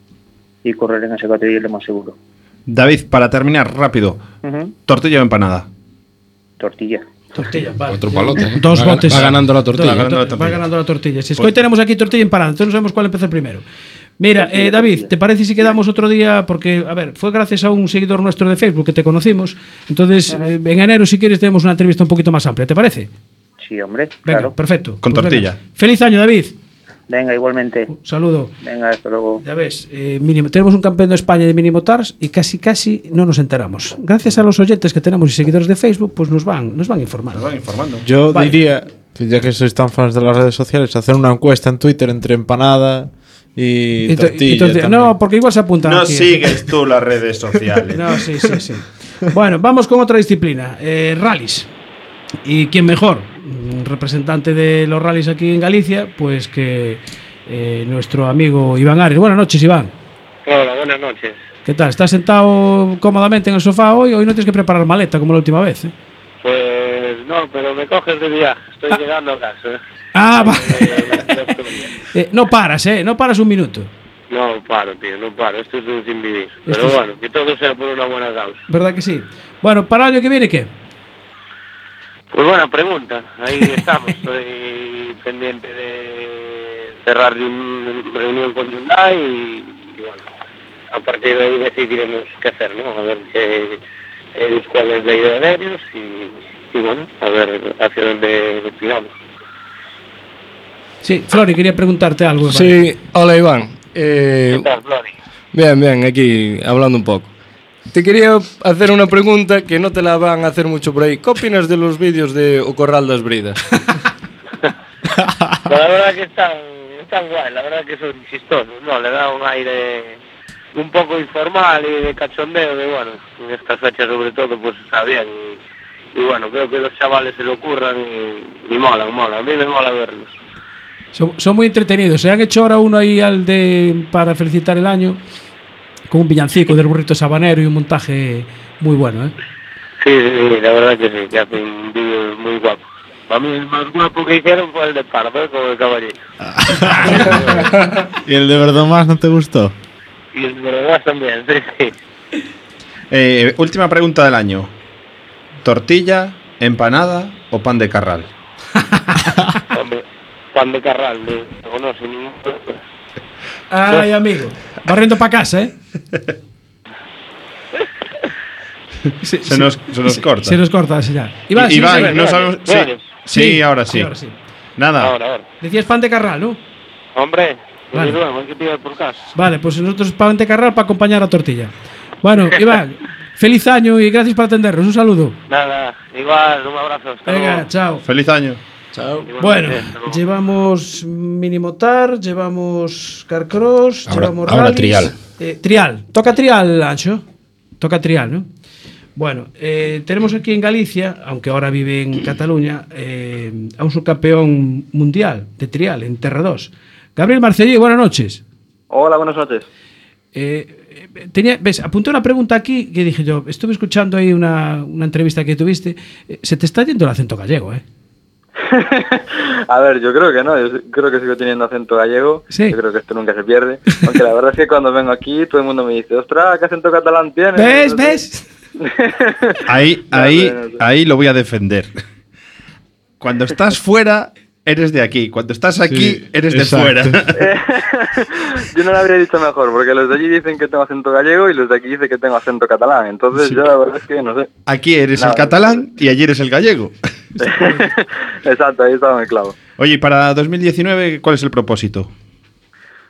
y correr en esa categoría lo más seguro. David, para terminar, rápido, uh-huh. ¿tortilla o empanada? Tortilla. Tortilla, vale. Otro palote. ¿Eh? Dos va, botes. Va ganando la tortilla. Va ganando la tortilla. Va ganando la tortilla. Si es que hoy tenemos aquí tortilla y empanada, entonces no sabemos cuál empezó primero. Mira, eh, David, ¿te parece si quedamos otro día? Porque, a ver, fue gracias a un seguidor nuestro de Facebook que te conocimos. Entonces, eh, en enero, si quieres, tenemos una entrevista un poquito más amplia. ¿Te parece? Sí, hombre. Venga, claro. Perfecto. Con pues tortilla. Venga. Feliz año, David. Venga, igualmente. Un saludo. Venga, hasta luego. Ya ves, eh, mínimo, tenemos un campeón de España de minimotars y casi casi no nos enteramos. Gracias a los oyentes que tenemos y seguidores de Facebook, pues nos van, nos van informando. Nos van informando. Yo vale. diría, que ya que sois tan fans de las redes sociales, hacer una encuesta en Twitter entre empanada... Y, y, tortilla y tortilla. No, porque igual se apuntan. No aquí. Sigues tú las redes sociales. No, sí, sí, sí. Bueno, vamos con otra disciplina, eh, rallies. ¿Y quién mejor? Un representante de los rallies aquí en Galicia, pues que eh, nuestro amigo Iván Ares. Buenas noches, Iván. Hola, buenas noches. ¿Qué tal? ¿Estás sentado cómodamente en el sofá hoy? Hoy no tienes que preparar maleta como la última vez, ¿eh? Pues no, pero me coges de viaje. Estoy ah. llegando a casa, ¿eh? Ah, eh, no paras, ¿eh? No paras un minuto. No paro, tío, no paro. Esto es un sin vivir. Pero Esto bueno, que todo sea por una buena causa. ¿Verdad que sí? Bueno, ¿para el año que viene qué? Pues buena pregunta. Ahí estamos. Estoy pendiente de cerrar un reunión con Hyundai y, y bueno, a partir de ahí decidiremos qué hacer, ¿no? A ver qué, cuál es la idea de ellos y, y bueno, a ver hacia dónde tiramos. Sí, Flory, quería preguntarte algo. Sí, hola Iván. Eh, ¿Qué tal, Flory? Bien, bien, aquí hablando un poco. Te quería hacer una pregunta que no te la van a hacer mucho por ahí. ¿Qué opinas de los vídeos de O Corral das Bridas? Pues la verdad que están, están guay, la verdad que son chistosos, ¿no? Le da un aire un poco informal y de cachondeo, de bueno, en estas fechas sobre todo, pues está bien. Y, y bueno, creo que los chavales se lo curran y, y mola, mola, a mí me mola verlos. Son, son muy entretenidos. Se han hecho ahora uno ahí al de para felicitar el año con un villancico del burrito sabanero y un montaje muy bueno, ¿eh? Sí, sí, la verdad que sí, que hace un vídeo muy guapo. Para mí el más guapo que hicieron fue el de Pardo, con el caballero. ¿Y el de Verdomás no te gustó? Y el de Verdomás también, sí, sí. Eh, última pregunta del año. ¿Tortilla, empanada o pan de carral? Pan de carral, no, no, sin ningún... Ay, amigo, barriendo para casa, ¿eh? se, se, nos, se nos corta. Se nos corta, ya. Iván, sí, Iván, Iván no sabemos... Sí, sí, sí, ahora sí. Ahora sí. Nada. Ahora, ahora. Decías pan de carral, ¿no? Hombre, vale. Luego, hay que tirar por casa. Vale, pues nosotros pan de carral para acompañar a tortilla. Bueno, Iván, feliz año y gracias por atendernos. Un saludo. Nada, igual, un abrazo. Hasta Venga, luego. Chao. Feliz año. Chao. Bueno, llevamos minimotar, llevamos carcross, ahora, llevamos ahora rallies, trial. Eh, trial. Toca trial, Ancho. Toca trial, ¿no? Bueno, eh, tenemos aquí en Galicia, aunque ahora vive en Cataluña, eh, a un subcampeón mundial de trial en Terra dos. Gabriel Marcellí, buenas noches. Hola, buenas noches. Eh, tenía, ves, apunté una pregunta aquí que dije yo, estuve escuchando ahí una, una entrevista que tuviste. Eh, se te está yendo el acento gallego, ¿eh? A ver, yo creo que no, yo creo que sigo teniendo acento gallego, ¿sí? Yo creo que esto nunca se pierde, aunque la verdad es que cuando vengo aquí todo el mundo me dice, ostras, ¿qué acento catalán tienes? ¿Ves? ¿Ves? ahí, ahí, no, no, no, no. ahí lo voy a defender. Cuando estás fuera, eres de aquí, cuando estás aquí, sí, eres exacto. de fuera. Yo no lo habría dicho mejor, porque los de allí dicen que tengo acento gallego y los de aquí dicen que tengo acento catalán, entonces sí. Yo la verdad es que no sé. Aquí eres Nada, el catalán y allí eres el gallego. Exacto, ahí estaba mi clavo. Oye, ¿y para dos mil diecinueve cuál es el propósito?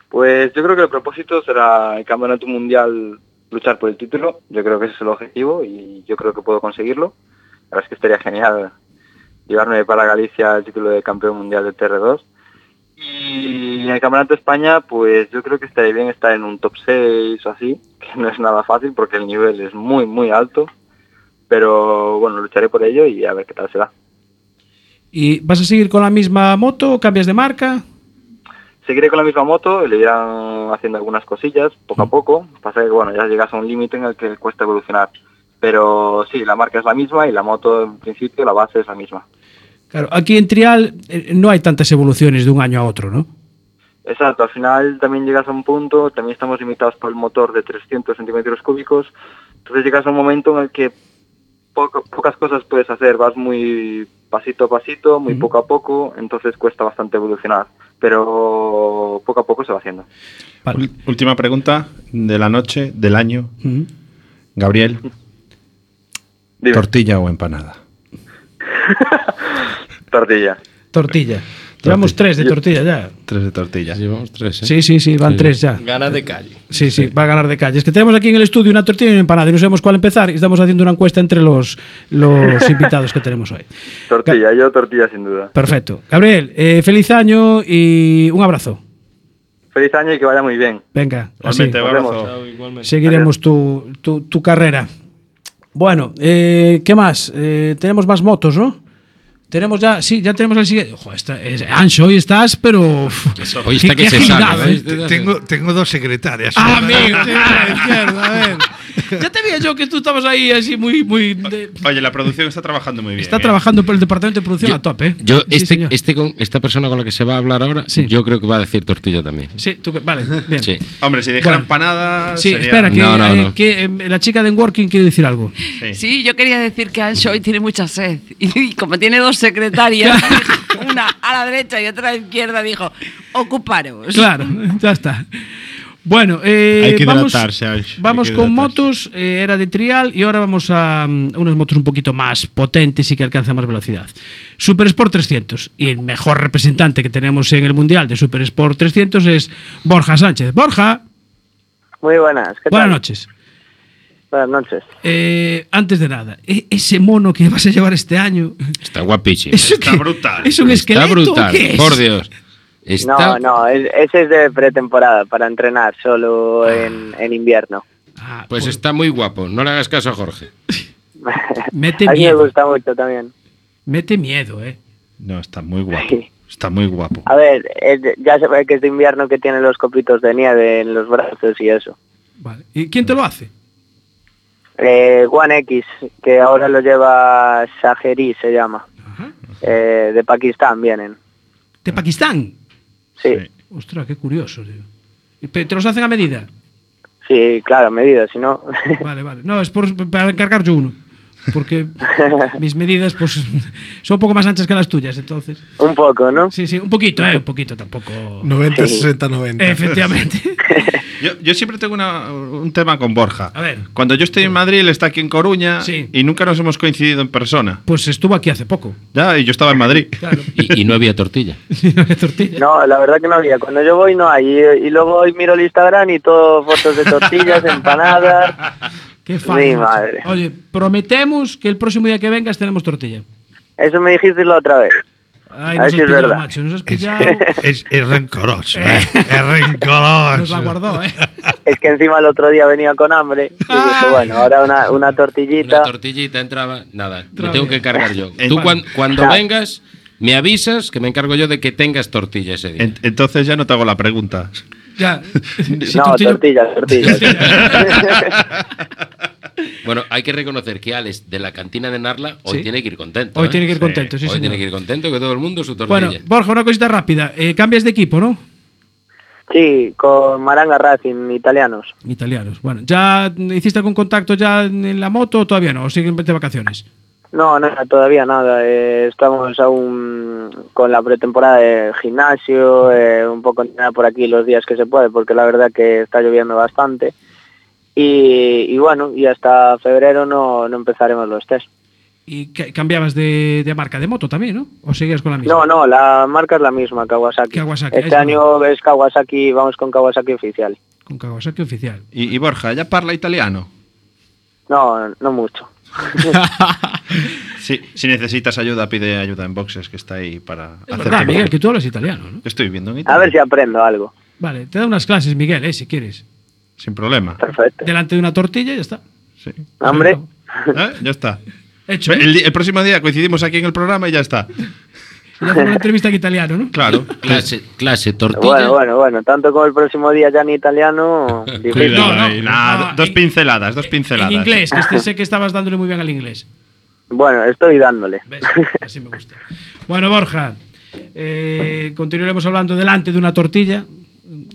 Pues yo creo que el propósito será el campeonato mundial, luchar por el título. Yo creo que ese es el objetivo y yo creo que puedo conseguirlo. La verdad es que estaría genial llevarme para Galicia el título de campeón mundial de T R dos. Y en el Campeonato de España, pues yo creo que estaría bien estar en un top seis o así, que no es nada fácil porque el nivel es muy, muy alto. Pero bueno, lucharé por ello y a ver qué tal se da. ¿Y vas a seguir con la misma moto? ¿Cambias de marca? Seguiré con la misma moto, le irán haciendo algunas cosillas poco a poco. Pasa que bueno, ya llegas a un límite en el que cuesta evolucionar. Pero sí, la marca es la misma y la moto en principio, la base es la misma. Claro, aquí en trial no hay tantas evoluciones de un año a otro, ¿no? Exacto, al final también llegas a un punto, también estamos limitados por el motor de trescientos centímetros cúbicos, entonces llegas a un momento en el que poco, pocas cosas puedes hacer, vas muy pasito a pasito, muy uh-huh. poco a poco, entonces cuesta bastante evolucionar, pero poco a poco se va haciendo. Vale. Última pregunta de la noche, del año. Uh-huh. Gabriel, dime. ¿Tortilla o empanada? Tortilla. Tortilla. Llevamos tres de tortilla ya. Tres de tortilla. Llevamos tres, ¿eh? Sí, sí, sí, van sí. tres ya. Ganas de calle. Sí, sí, sí, va a ganar de calle. Es que tenemos aquí en el estudio una tortilla y una empanada y no sabemos cuál empezar y estamos haciendo una encuesta entre los, los invitados que tenemos hoy. Tortilla, Ga- yo tortilla sin duda. Perfecto. Gabriel, eh, feliz año y un abrazo. Feliz año y que vaya muy bien. Venga, igualmente, así. Abrazo. Igualmente. Seguiremos tu, tu, tu carrera. Bueno, eh, ¿qué más? Eh, tenemos más motos, ¿no? Tenemos ya, sí, ya tenemos el siguiente. Ojo, está, es, Ancho, hoy estás, pero. Eso, hoy está que se sabe. ¿Eh? Tengo, tengo dos secretarias. Ah, amigo, izquierda, a ver. Ya te veía yo que tú estabas ahí así muy. muy de... Oye, la producción está trabajando muy bien. Está eh. trabajando por el departamento de producción yo, a tope. ¿Eh? Yo, sí, este, este con, esta persona con la que se va a hablar ahora, sí. yo creo que va a decir tortilla también. Sí, tú, vale, bien. Sí. Hombre, si dejan bueno, empanadas. Sí, sería... espera, que, no, no, eh, no. que eh, la chica de EnWorking quiere decir algo. Sí. sí, yo quería decir que Ancho hoy tiene mucha sed. Y como tiene dos secretarias, una a la derecha y otra a la izquierda, dijo, ocuparos. Claro, ya está. Bueno, eh, hay que vamos, vamos hay que con motos, eh, era de trial y ahora vamos a um, unas motos un poquito más potentes y que alcanzan más velocidad. Super Sport trescientos, y el mejor representante que tenemos en el Mundial de Super Sport trescientos es Borja Sánchez. Borja. Muy buenas, ¿qué tal? Buenas noches. Buenas noches. Eh, antes de nada, e- ese mono que vas a llevar este año... Está guapísimo. Está que, brutal. ¿Es un esqueleto? Está brutal, ¿qué es? Por Dios. Está... No, no, ese es de pretemporada, para entrenar solo ah. en, en invierno. Ah, pues por... está muy guapo, no le hagas caso a Jorge. Mete miedo. A mí me gusta mucho también. Mete miedo, ¿eh? No, está muy guapo. Sí. Está muy guapo. A ver, ya se ve que es de invierno que tiene los copitos de nieve en los brazos y eso. Vale. ¿Y quién te lo hace? Eh, One X, que ahora lo lleva Sajeri, se llama. Ajá. Eh, de Pakistán vienen. ¿De Pakistán? Sí. sí. Ostras, qué curioso, tío. ¿Te los hacen a medida? Sí, claro, a medida, si no... Vale, vale. No, es por, para encargar yo uno. Porque mis medidas pues son un poco más anchas que las tuyas, entonces. Un poco, ¿no? Sí, sí, un poquito, ¿eh? Un poquito tampoco... noventa, sesenta, noventa Efectivamente. Yo, yo siempre tengo una, un tema con Borja. A ver. Cuando yo estoy en Madrid, él está aquí en Coruña sí. y nunca nos hemos coincidido en persona. Pues estuvo aquí hace poco. Ya, y yo estaba en Madrid. Claro. Y, y no había tortilla. no había tortilla. No, la verdad que no había. Cuando yo voy no hay. Y, y luego hoy miro el Instagram y todo fotos de tortillas, empanadas... Qué fácil. Mi madre. Oye, prometemos que el próximo día que vengas tenemos tortilla. Eso me dijiste la otra vez. Ay, nos has pillado, verdad. Macho, nos has pillado. Es, es, es rencoroso, ¿eh? Es rencoroso. Nos la guardó, ¿eh? Es que encima el otro día venía con hambre y dije, bueno, ahora una, una tortillita. Una tortillita entraba, nada, me tengo que cargar yo. Tú cuando, cuando vengas me avisas que me encargo yo de que tengas tortilla ese día. Entonces ya no te hago la pregunta. Ya. Si no, tortillas, tortillas. Tortilla, tortilla. Bueno, hay que reconocer que Alex de la cantina de Narla hoy ¿Sí? tiene que ir contento. Hoy ¿eh? tiene que ir contento, sí, sí. Hoy señor. tiene que ir contento, que todo el mundo su tortilla. Bueno, Borja, una cosita rápida. Eh, cambias de equipo, ¿no? Sí, con Maranga Racing, italianos. Italianos. Bueno, ¿ya hiciste algún contacto ya en la moto o todavía no? ¿O siguen de vacaciones? No, nada, todavía nada. Eh, estamos aún con la pretemporada de gimnasio, eh, un poco nada por aquí los días que se puede, porque la verdad que está lloviendo bastante. Y, y bueno, y hasta febrero no, no empezaremos los test. ¿Y cambiabas de, de marca de moto también, no? ¿O seguías con la misma? No, no, la marca es la misma, Kawasaki. Kawasaki este año no. es Kawasaki, vamos con Kawasaki oficial. Con Kawasaki oficial. ¿Y, y Borja, ya parla italiano? No, no mucho. Sí, si necesitas ayuda, pide ayuda en boxes, que está ahí para... Es verdad, Miguel, que tú hablas italiano, ¿no? Estoy viviendo en Italia. A ver si aprendo algo. Vale, te da unas clases, Miguel, eh, si quieres. Sin problema. Perfecto. Delante de una tortilla y ya está. Sí. Hombre. ¿Eh? Ya está. Hecho, ¿eh? el, el próximo día coincidimos aquí en el programa y ya está. Ya con una entrevista en italiano, ¿no? Claro. Clase, clase, tortilla. Bueno, bueno, bueno. Tanto como el próximo día ya en italiano... Cuidado, no, no, nada, no, dos en, pinceladas, dos pinceladas. En inglés, que este, sé que estabas dándole muy bien al inglés. Bueno, estoy dándole. ¿Ves? Así me gusta. Bueno, Borja, eh, continuaremos hablando delante de una tortilla.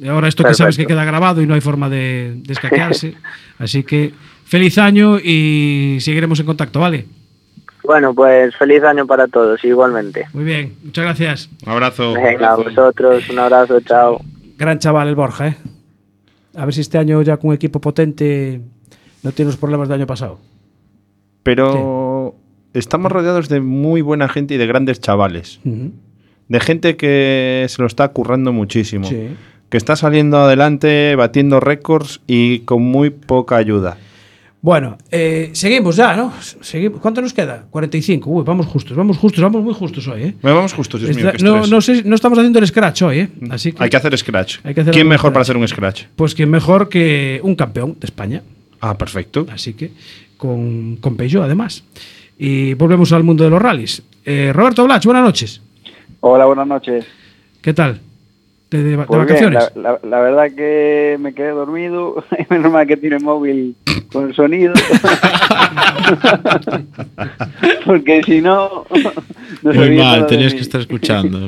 Ahora esto Perfecto. Que sabes que queda grabado y no hay forma de, de escaquearse. Así que feliz año y seguiremos en contacto, ¿vale? Bueno, pues feliz año para todos, igualmente. Muy bien, muchas gracias. Un abrazo. Venga, a vosotros, un abrazo, chao. Gran chaval el Borja, ¿eh? A ver si este año ya con un equipo potente no tiene los problemas del año pasado. Pero sí, estamos rodeados de muy buena gente y de grandes chavales. Uh-huh. De gente que se lo está currando muchísimo. Sí. Que está saliendo adelante, batiendo récords y con muy poca ayuda. Bueno, eh, seguimos ya, ¿no? Seguimos. ¿Cuánto nos queda? cuarenta y cinco. Uy, vamos justos, vamos justos, vamos muy justos hoy, ¿eh? Vamos justos, Dios mío, no, no, sé, no estamos haciendo el scratch hoy, ¿eh? Así que hay que hacer scratch. Que hacer ¿Quién mejor scratch. Para hacer un scratch? Pues quién mejor que un campeón de España. Ah, perfecto. Así que, con, con Peugeot, además. Y volvemos al mundo de los rallies. Eh, Roberto Blach, buenas noches. Hola, buenas noches. ¿Qué tal? De, de, pues de vacaciones. Bien, la, la, la verdad que me quedé dormido. Menos mal que tiene el móvil con el sonido. Porque si no... no muy mal, tenías que estar escuchando.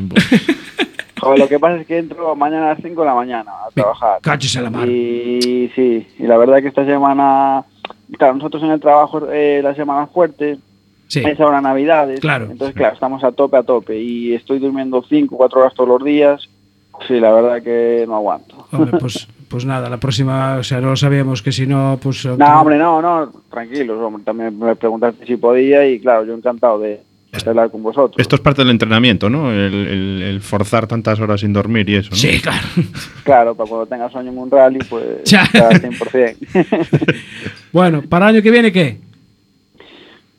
Joder, lo que pasa es que entro mañana a las cinco de la mañana a trabajar. Cállese la mano. Y sí, y la verdad que esta semana... Claro, nosotros en el trabajo eh, la semana fuerte... Sí. Es ahora Navidades, claro. Entonces claro, estamos a tope, a tope, y estoy durmiendo cinco, cuatro horas todos los días. Sí, la verdad que no aguanto. Hombre, pues, pues nada, la próxima, o sea, no lo sabíamos que si no, pues... No, otro... hombre, no, no, tranquilos, hombre, también me preguntaste si podía y claro, yo encantado de hablar con vosotros. Esto es parte del entrenamiento, ¿no? El, el, el forzar tantas horas sin dormir y eso, ¿no? Sí, claro. Claro, para cuando tengas sueño en un rally, pues ya. Está al cien por ciento. Bueno, ¿para el año que viene qué?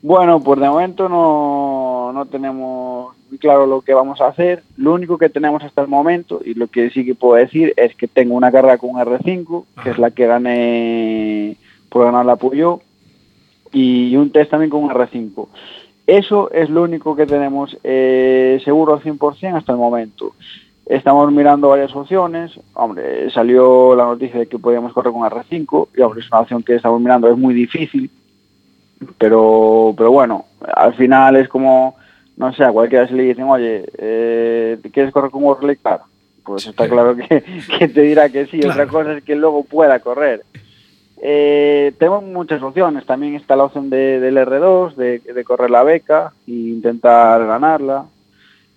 Bueno, pues de momento no, no tenemos muy claro lo que vamos a hacer. Lo único que tenemos hasta el momento, y lo que sí que puedo decir, es que tengo una carrera con un R cinco, que es la que gané por ganar la Peugeot, y un test también con un R cinco. Eso es lo único que tenemos eh, seguro al cien por ciento hasta el momento. Estamos mirando varias opciones. Hombre, salió la noticia de que podíamos correr con R cinco, y hombre, es una opción que estamos mirando, es muy difícil. Pero pero bueno, al final es como, no sé, a cualquiera se le dicen, oye, eh, ¿quieres correr con World Cup? Pues está claro que, que te dirá que sí, claro. Otra cosa es que luego pueda correr. Eh, tengo muchas opciones, también está la opción de, del R dos, de, de correr la beca e intentar ganarla.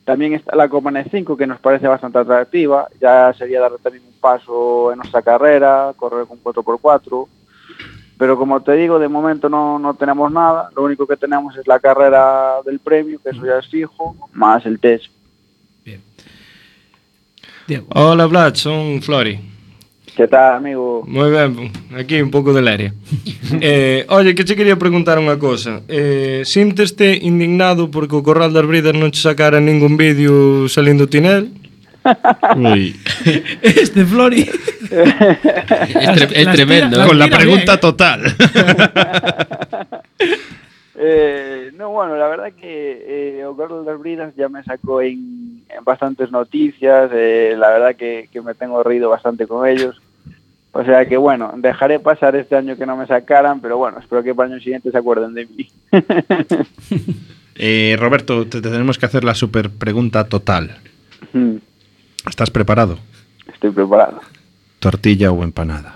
También está la Copa N cinco, que nos parece bastante atractiva, ya sería dar también un paso en nuestra carrera, correr con cuatro por cuatro. Pero como te digo, de momento no, no tenemos nada. Lo único que tenemos es la carrera del premio, que eso ya es fijo, más el test. Bien. Diego. Hola, Vlad, soy Flory. ¿Qué tal, amigo? Muy bien, aquí un poco del área. eh, oye, que te quería preguntar una cosa. Eh, ¿Sinteste indignado porque o Corral das Bridas non te sacara ningún vídeo saliendo tinel? Uy. Este Flory es, tre- es tremendo, tira, con la pregunta bien. Total. eh, no, bueno, la verdad que eh, o Corral das Bridas ya me sacó en, en bastantes noticias. Eh, la verdad que, que me tengo reído bastante con ellos. O sea que bueno, dejaré pasar este año que no me sacaran, pero bueno, espero que para el año siguiente se acuerden de mí. eh, Roberto, te, te tenemos que hacer la super pregunta total. Hmm. ¿Estás preparado? Estoy preparado. ¿Tortilla o empanada?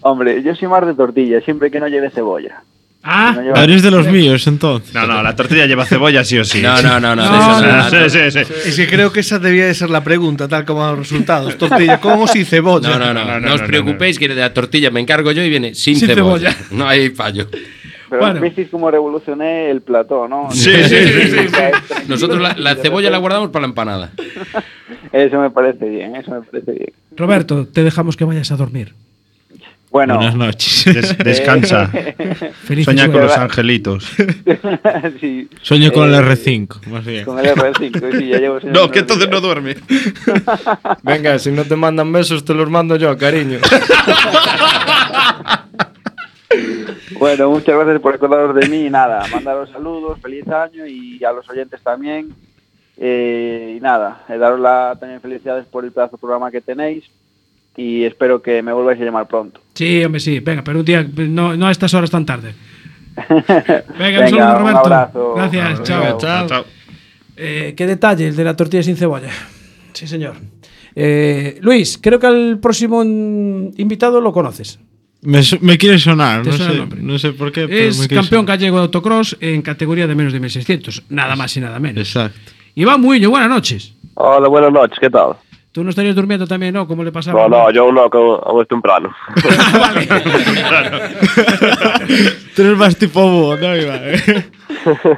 Hombre, yo soy más de tortilla, siempre que no lleve cebolla. Ah, no lleva... eres de los míos, entonces. No, no, la tortilla lleva cebolla sí o sí. No, no, no. no, no, no, no, no sí, sí, sí. Es que creo que esa debía de ser la pregunta, tal como los resultados. Tortilla con o sin cebolla. No, no, no, no, no, no, no os preocupéis no, no. que de la tortilla me encargo yo y viene sin, sin cebolla. cebolla. No hay fallo. Pero bueno. Visteis como revolucioné el plató, ¿no? Sí, sí, sí. sí, sí. Nosotros la, la cebolla la guardamos para la empanada. Eso me parece bien, eso me parece bien. Roberto, te dejamos que vayas a dormir. Bueno, buenas noches. Des, descansa. Feliz Sueña con los angelitos. Sí. Sueño con eh, el R cinco, más bien. Con el R cinco, sí, ya llevo. No, que entonces no duerme. Venga, si no te mandan besos, te los mando yo, cariño. Bueno, muchas gracias por recordaros de mí. Nada, mandaros saludos, feliz año y a los oyentes también. Eh, y nada, daros la, también felicidades por el pedazo de programa que tenéis. Y espero que me volváis a llamar pronto. Sí, hombre, sí. Venga, pero un día, no, no a estas horas tan tarde. Venga, Venga un saludo, Roberto. Un abrazo. Gracias, chao. Chao. Chao. Eh, qué detalle el de la tortilla sin cebolla. Sí, señor. Eh, Luis, creo que al próximo invitado lo conoces. Me, me quiere sonar, no sé, no sé por qué. Pero es me campeón sonar. Gallego de autocross en categoría de menos de mil seiscientos. Nada más y nada menos. Exacto. Iván Muiño, buenas noches. Hola, buenas noches, ¿qué tal? Tú no estarías durmiendo también, ¿no? ¿Cómo le pasaba? No, no, yo no, aún es temprano. Vale. Tú eres más tipo búho, ¿no, Iván?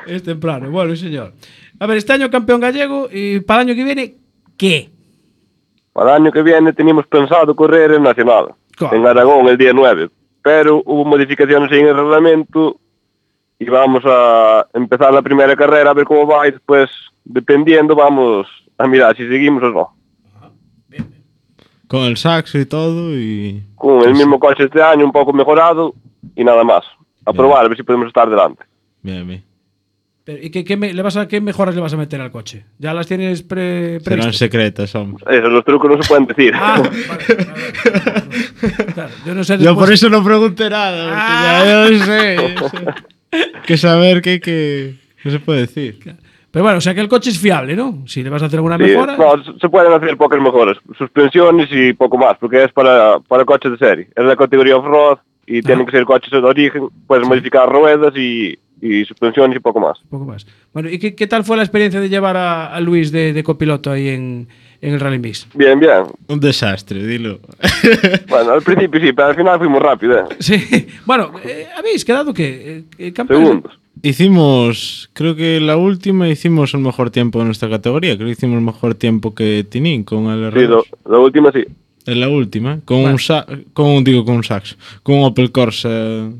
Es temprano, bueno, señor. A ver, este año campeón gallego, y para el año que viene, ¿qué? Para el año que viene teníamos pensado correr en Nacional, ¿cómo? En Aragón, el día nueve. Pero hubo modificaciones en el reglamento y vamos a empezar la primera carrera, a ver cómo va y después, dependiendo, vamos a mirar si seguimos o no. Con el Saxo y todo y... Con el mismo coche este año, un poco mejorado y nada más. A bien. Probar, a ver si podemos estar delante. Bien, bien. Pero, ¿y qué, qué, me, le vas a, qué mejoras le vas a meter al coche? ¿Ya las tienes pre, previstas? Serán secretas, hombre. Eso, los trucos no se pueden decir. Ah, vale, vale, vale, vale. Claro, yo no sé después... Yo por eso no pregunté nada. Ah. Ya yo sé, yo sé. Que saber que, que no se puede decir. Claro. Pero bueno, o sea que el coche es fiable, ¿no? Si le vas a hacer alguna sí, mejora... No, se pueden hacer pocas mejoras. Suspensiones y poco más, porque es para, para coches de serie. Es la categoría off-road y ah. tienen que ser coches de origen. Puedes sí. modificar ruedas y, y suspensiones y poco más. Poco más. Bueno, ¿y qué, qué tal fue la experiencia de llevar a, a Luis de, de copiloto ahí en, en el Rally Mix? Bien, bien. Un desastre, dilo. Bueno, al principio sí, pero al final fuimos rápido. ¿eh? Sí. Bueno, eh, ¿habéis quedado qué? Eh, Segundos. Hicimos, creo que la última hicimos el mejor tiempo de nuestra categoría. Creo que hicimos el mejor tiempo que Tinín con el R dos. Sí, lo, la última sí. Es la última, con bueno. un sa con, digo con un Saxo, con un Opel Corsa.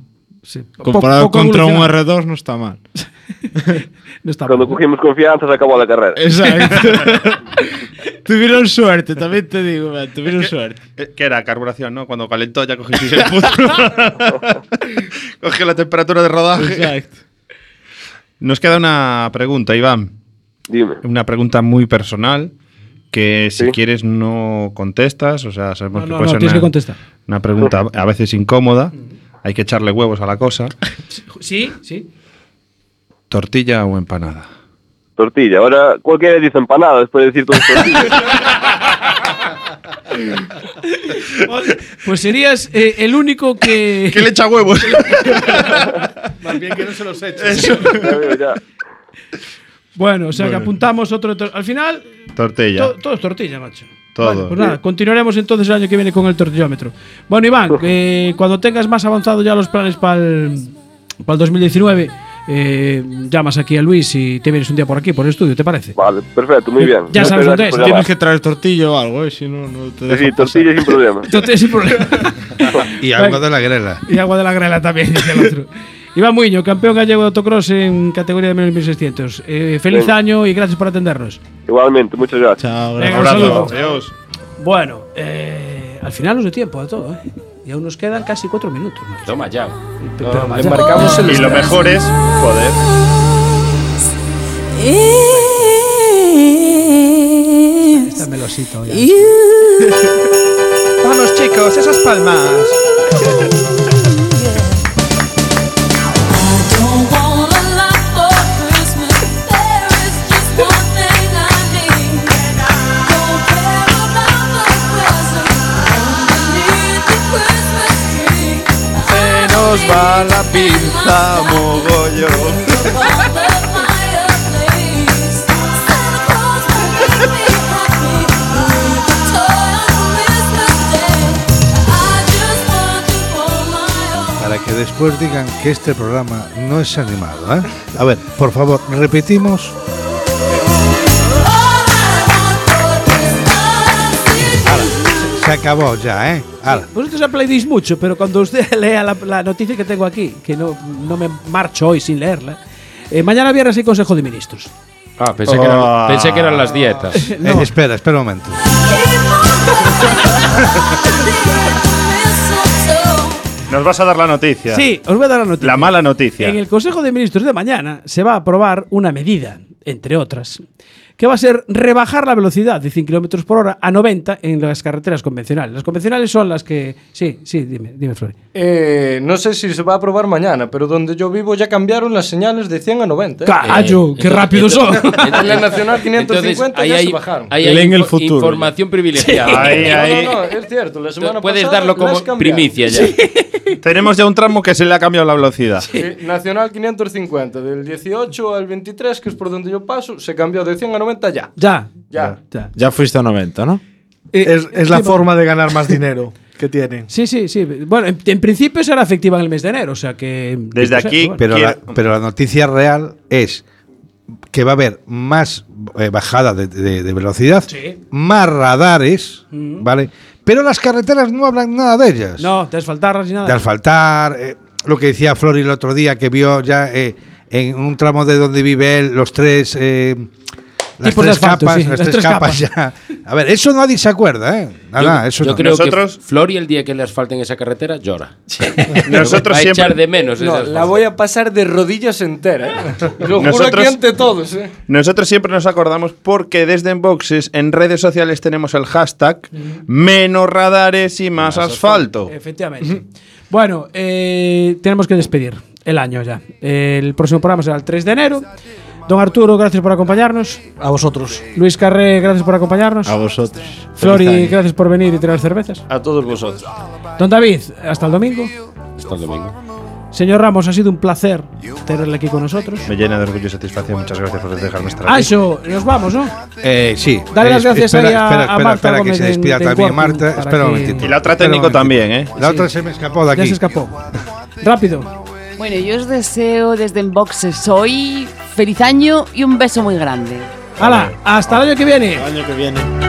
Sí. Comparado poco, poco contra un R dos no está mal. No está Cuando mal. Cogimos confianza se acabó la carrera. Exacto. Tuvieron suerte, también te digo, man, tuvieron es que, suerte. Que era carburación, ¿no? Cuando calentó ya cogiste el puto. Cogió la temperatura de rodaje. Exacto. Nos queda una pregunta, Iván. Dime. Una pregunta muy personal que si ¿Sí? quieres no contestas, o sea, sabemos no, no, que puede no, ser una, que contestar. Una pregunta a veces incómoda. Hay que echarle huevos a la cosa. Sí, sí. ¿Tortilla o empanada? Tortilla. Ahora cualquiera dice empanada después de decir todo tortilla. Pues serías eh, el único que... Que le echa huevos. Más bien que no se los eche. Eso. Bueno, o sea bueno. que apuntamos otro... Al final... Tortilla. To todo es tortilla, macho. Todo. Vale, pues nada, continuaremos entonces el año que viene con el tortillómetro. Bueno, Iván, eh, cuando tengas más avanzado ya los planes para el dos mil diecinueve... Eh, llamas aquí a Luis y te vienes un día por aquí, por el estudio, ¿te parece? Vale, perfecto, muy bien. Ya no sabes dónde es. Tienes que traer tortilla o algo, ¿eh? Si no, no te sí, tortilla sin problema. Tortilla sin problema. Y agua de la grela. Y agua de la grela también, dice el otro. Iván Muiño, campeón gallego de autocross en categoría de menos de mil seiscientos. Eh, feliz bien. año y gracias por atendernos. Igualmente, muchas gracias. Chao, gracias. Un abrazo. Adiós. Bueno, eh, al final nos de tiempo a todo, ¿eh? Y aún nos quedan casi cuatro minutos. ¿No? Toma ya. Pero, pero no, embarcamos en y lo mejor es poder. Está melosito ya. Vamos chicos, esas palmas. Nos va la pinza mogollón. Para que después digan que este programa no es animado, ¿eh? A ver, por favor, repetimos. Ahora, Se acabó ya, ¿eh? Ala. Vosotros aplaudís mucho, pero cuando usted lea la, la noticia que tengo aquí, que no, no me marcho hoy sin leerla, eh, mañana viernes hay Consejo de Ministros. Ah, pensé, oh. que, eran, pensé que eran las dietas. No. Eh, espera, espera un momento. Nos vas a dar la noticia. Sí, os voy a dar la noticia. La mala noticia. En el Consejo de Ministros de mañana se va a aprobar una medida, entre otras, que va a ser rebajar la velocidad de cien kilómetros por hora a noventa en las carreteras convencionales. Las convencionales son las que... Sí, sí, dime, dime, Flory. Eh, no sé si se va a aprobar mañana, pero donde yo vivo ya cambiaron las señales de cien a noventa. ¿Eh? ¡Cayo! Eh, ¡Qué rápido son! En la Nacional quinientos cincuenta ya hay, se bajaron. Ahí hay en el futuro. Información privilegiada. Sí. Ahí, ahí. No, no, no, es cierto. La semana puedes pasada, darlo como primicia ya. Sí. Tenemos ya un tramo que se le ha cambiado la velocidad. Sí. Nacional quinientos cincuenta, del dieciocho al veintitrés, que es por donde yo paso, se cambió de cien a noventa ya. Ya. Ya, ya. ya fuiste a noventa, ¿no? Eh, es es eh, la sí, forma de ganar más dinero que tienen. Sí, sí, sí. Bueno, en, en principio será efectiva en el mes de enero, o sea que... Desde aquí... Sea, bueno. pero, la, pero la noticia real es que va a haber más eh, bajada de, de, de velocidad, sí. más radares, mm. ¿vale? Pero las carreteras no hablan nada de ellas. No, de asfaltar ni nada. De asfaltar, eh, lo que decía Flory el otro día, que vio ya eh, en un tramo de donde vive él, los tres... Eh, Las tres, asfalto, capas, sí, las, las tres capas, las tres capas ya. A ver, eso nadie se acuerda, ¿eh? Nada, yo eso yo no. creo Nosotros, que Flory el día que le asfalten esa carretera llora. Nosotros va a siempre echar de menos. No, la voy a pasar de rodillas entera. ¿Eh? Lo juro nosotros, aquí ante todos. ¿Eh? Nosotros siempre nos acordamos porque desde Enboxes en redes sociales tenemos el hashtag mm-hmm. menos radares y más, más asfalto. asfalto. Efectivamente. Mm-hmm. Bueno, eh, tenemos que despedir el año ya. El próximo programa será el tres de enero. Don Arturo, gracias por acompañarnos. A vosotros. Luis Carré, gracias por acompañarnos. A vosotros. Flory, gracias por venir y traer cervezas. A todos vosotros. Don David, hasta el domingo. Hasta el domingo. Señor Ramos, ha sido un placer tenerle aquí con nosotros. Me llena de orgullo y satisfacción. Muchas gracias por dejarme estar aquí. Ah, eso, nos vamos, ¿no? Eh, sí. Dale las gracias espera, a, espera, espera, a Marta. Espera, espera que se despida de, también de Marta. Espera que... un momentito. Y la otra técnico también, ¿eh? La sí. otra se me escapó de aquí. Ya se escapó. Rápido. Bueno, yo os deseo desde Enboxes hoy feliz año y un beso muy grande. ¡Hala! ¡Hasta el año que viene! Hasta el año que viene.